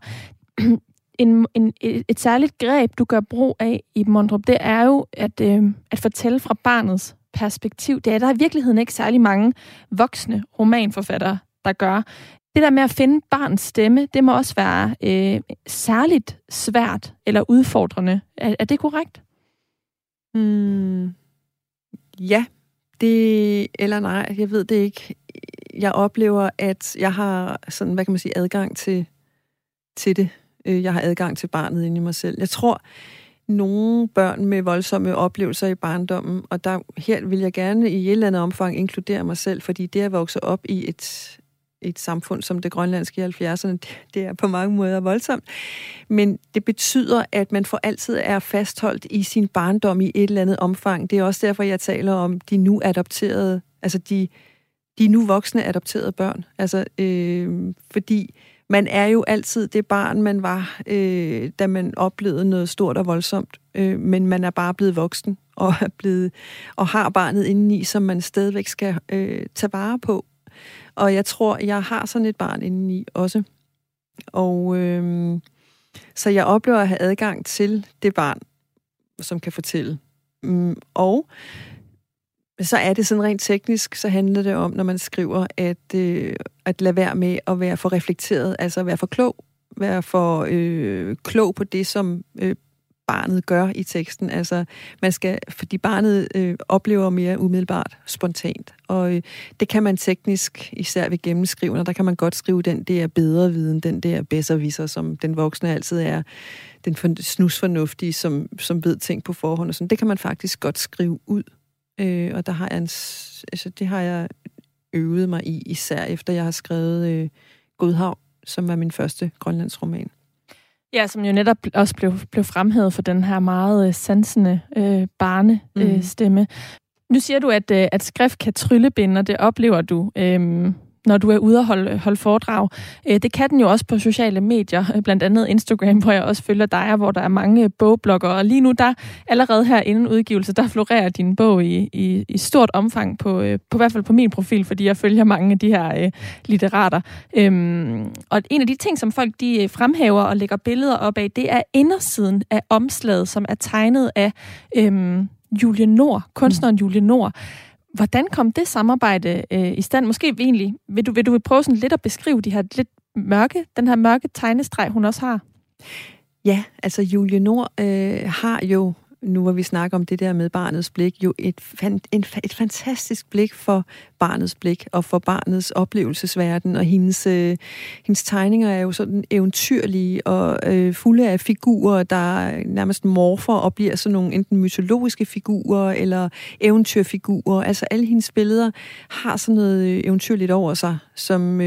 Et særligt greb, du gør brug af i Mondrup, det er jo at fortælle fra barnets perspektiv. Det er der i virkeligheden ikke særlig mange voksne romanforfattere, der gør. Det der med at finde barns stemme, det må også være særligt svært eller udfordrende. Er det korrekt? Ja, det eller nej, jeg ved det ikke. Jeg oplever, at jeg har sådan, hvad kan man sige, adgang til det. Jeg har adgang til barnet inde i mig selv. Jeg tror, nogle børn med voldsomme oplevelser i barndommen, og her vil jeg gerne i et eller andet omfang inkludere mig selv, fordi det at vokse op i et samfund som det grønlandske i 70'erne, det er på mange måder voldsomt. Men det betyder, at man for altid er fastholdt i sin barndom i et eller andet omfang. Det er også derfor, jeg taler om de nu adopterede, altså de nu voksne adopterede børn. Altså, fordi man er jo altid det barn, man var, da man oplevede noget stort og voldsomt. Men man er bare blevet voksen og og har barnet indeni, som man stadigvæk skal tage vare på. Og jeg tror, jeg har sådan et barn indeni også. Og så jeg oplever at have adgang til det barn, som kan fortælle. Og så er det sådan rent teknisk, så handler det om, når man skriver, at lade være med at være for reflekteret, altså at være for klog. Være for klog på det, som barnet gør i teksten. Altså, man skal, fordi barnet oplever mere umiddelbart, spontant. Og det kan man teknisk, især ved gennemskrivende, der kan man godt skrive den der bedre viden, den der bedserviser, som den voksne altid er, den snusfornuftige, som ved ting på forhånd. Og sådan. Det kan man faktisk godt skrive ud. Og der har jeg det har jeg øvet mig i, især efter jeg har skrevet Godhav, som var min første grønlandsroman. Ja, som jo netop også blev fremhævet for den her meget sansende barnestemme. Nu siger du, at skrift kan tryllebinde, og det oplever du, når du er ude og holde foredrag. Det kan den jo også på sociale medier, blandt andet Instagram, hvor jeg også følger dig, hvor der er mange bogbloggere. Og lige nu, der allerede her inden udgivelse, der florerer din bog i stort omfang, på hvert fald på min profil, fordi jeg følger mange af de her litterater. Og en af de ting, som folk de fremhæver og lægger billeder op af, det er indersiden af omslaget, som er tegnet af Julie Nord, kunstneren Julie Nord. Hvordan kom det samarbejde i stand? Måske egentlig, vil du prøve sådan lidt at beskrive den her mørke tegnestreg, hun også har? Ja, altså Julie Nord har jo, nu hvor vi snakker om det der med barnets blik, jo et fantastisk blik for barnets blik og for barnets oplevelsesverden, og hendes tegninger er jo sådan eventyrlige og fulde af figurer, der nærmest morfer og bliver sådan nogle enten mytologiske figurer eller eventyrfigurer. Altså alle hendes billeder har sådan noget eventyrligt over sig, som,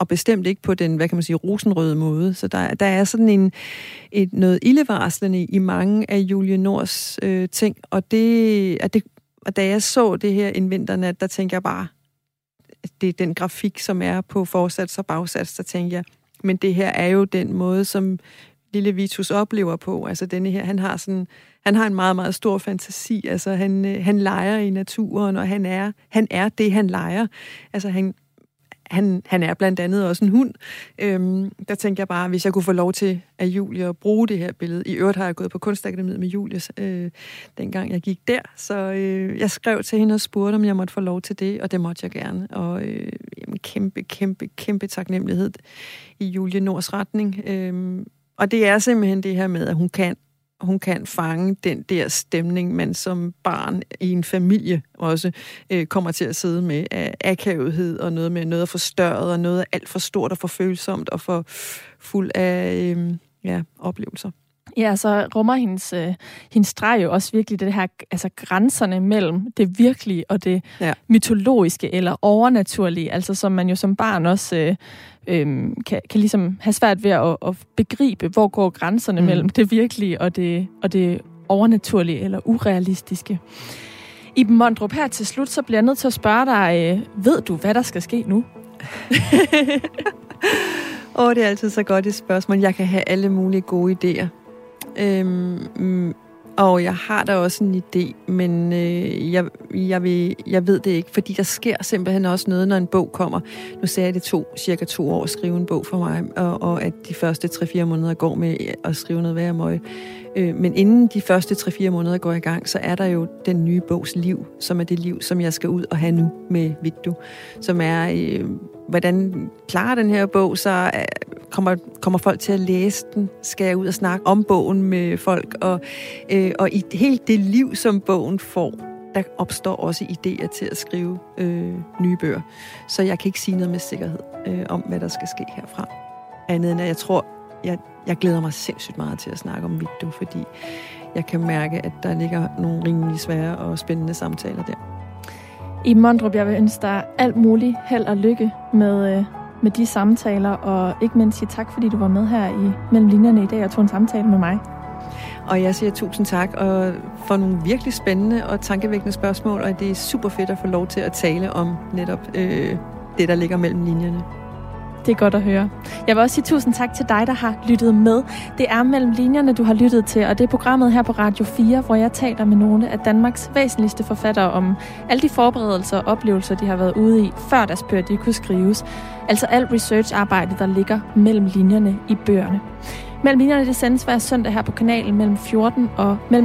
og bestemt ikke på den, hvad kan man sige, rosenrøde måde. Så der er sådan noget ildevarslende i mange af Julie Nords ting, og da jeg så det her en vinternat, der tænkte jeg bare, det er den grafik, som er på forsats og bagsats, der tænkte jeg, men det her er jo den måde, som lille Vitus oplever på. Altså denne her, han har en meget, meget stor fantasi. Altså han leger i naturen, og han er det, han leger. Altså han er blandt andet også en hund. Der tænkte jeg bare, hvis jeg kunne få lov til af Julie at bruge det her billede. I øvrigt har jeg gået på Kunstakademiet med Julie, dengang jeg gik der. Så jeg skrev til hende og spurgte, om jeg måtte få lov til det, og det måtte jeg gerne. Og jamen, kæmpe taknemmelighed i Julie Nords retning. Og det er simpelthen det her med, at hun kan fange den der stemning, man som barn i en familie også kommer til at sidde med af akavethed og noget med noget forstørret og noget alt for stort og for følsomt og for fuld af oplevelser. Ja, så rummer hendes streg jo også virkelig det her, altså grænserne mellem det virkelige og det mytologiske eller overnaturlige, altså som man jo som barn også kan ligesom have svært ved at begribe, hvor går grænserne mellem det virkelige og det overnaturlige eller urealistiske. Iben Mondrup, her til slut, så bliver jeg nødt til at spørge dig, ved du, hvad der skal ske nu? Det er altid så godt et spørgsmål. Jeg kan have alle mulige gode idéer. Og jeg har da også en idé, men jeg ved det ikke, fordi der sker simpelthen også noget, når en bog kommer. Nu sagde jeg, det tog cirka 2 år at skrive en bog for mig, og at de første 3-4 måneder går med at skrive noget hver møg. Men inden de første 3-4 måneder går i gang, så er der jo den nye bogs liv, som er det liv, som jeg skal ud og have nu med Vitu, som er... Hvordan klarer den her bog, så kommer folk til at læse den? Skal jeg ud og snakke om bogen med folk? Og i helt det liv, som bogen får, der opstår også idéer til at skrive nye bøger. Så jeg kan ikke sige noget med sikkerhed om, hvad der skal ske herfra. Andet end, at jeg tror, jeg glæder mig sindssygt meget til at snakke om Vitu, fordi jeg kan mærke, at der ligger nogle rimelig svære og spændende samtaler der. Iben Mondrup, jeg vil ønske dig alt muligt held og lykke med de samtaler, og ikke mindst sige tak, fordi du var med her i Mellem Linjerne i dag og tog en samtale med mig. Og jeg siger tusind tak og for nogle virkelig spændende og tankevækkende spørgsmål, og det er super fedt at få lov til at tale om netop det, der ligger mellem linjerne. Det er godt at høre. Jeg vil også sige tusind tak til dig, der har lyttet med. Det er Mellem Linjerne, du har lyttet til, og det er programmet her på Radio 4, hvor jeg taler med nogle af Danmarks væsentligste forfattere om alle de forberedelser og oplevelser, de har været ude i, før deres bøger de kunne skrives. Altså alt researcharbejde, der ligger mellem linjerne i bøgerne. Mellem Linjerne, det sendes hver søndag her på kanalen mellem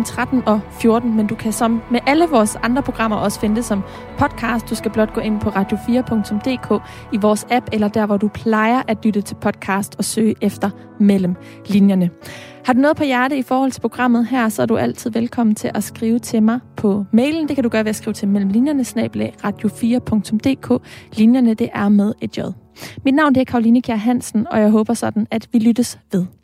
13 og 14, men du kan som med alle vores andre programmer også finde det som podcast. Du skal blot gå ind på radio4.dk i vores app, eller der, hvor du plejer at lytte til podcast og søge efter Mellem Linjerne. Har du noget på hjerte i forhold til programmet her, så er du altid velkommen til at skrive til mig på mailen. Det kan du gøre ved at skrive til mellemlinjerne@radio4.dk. Linjerne, det er med et J. Mit navn er Karoline Kjær Hansen, og jeg håber sådan, at vi lyttes ved.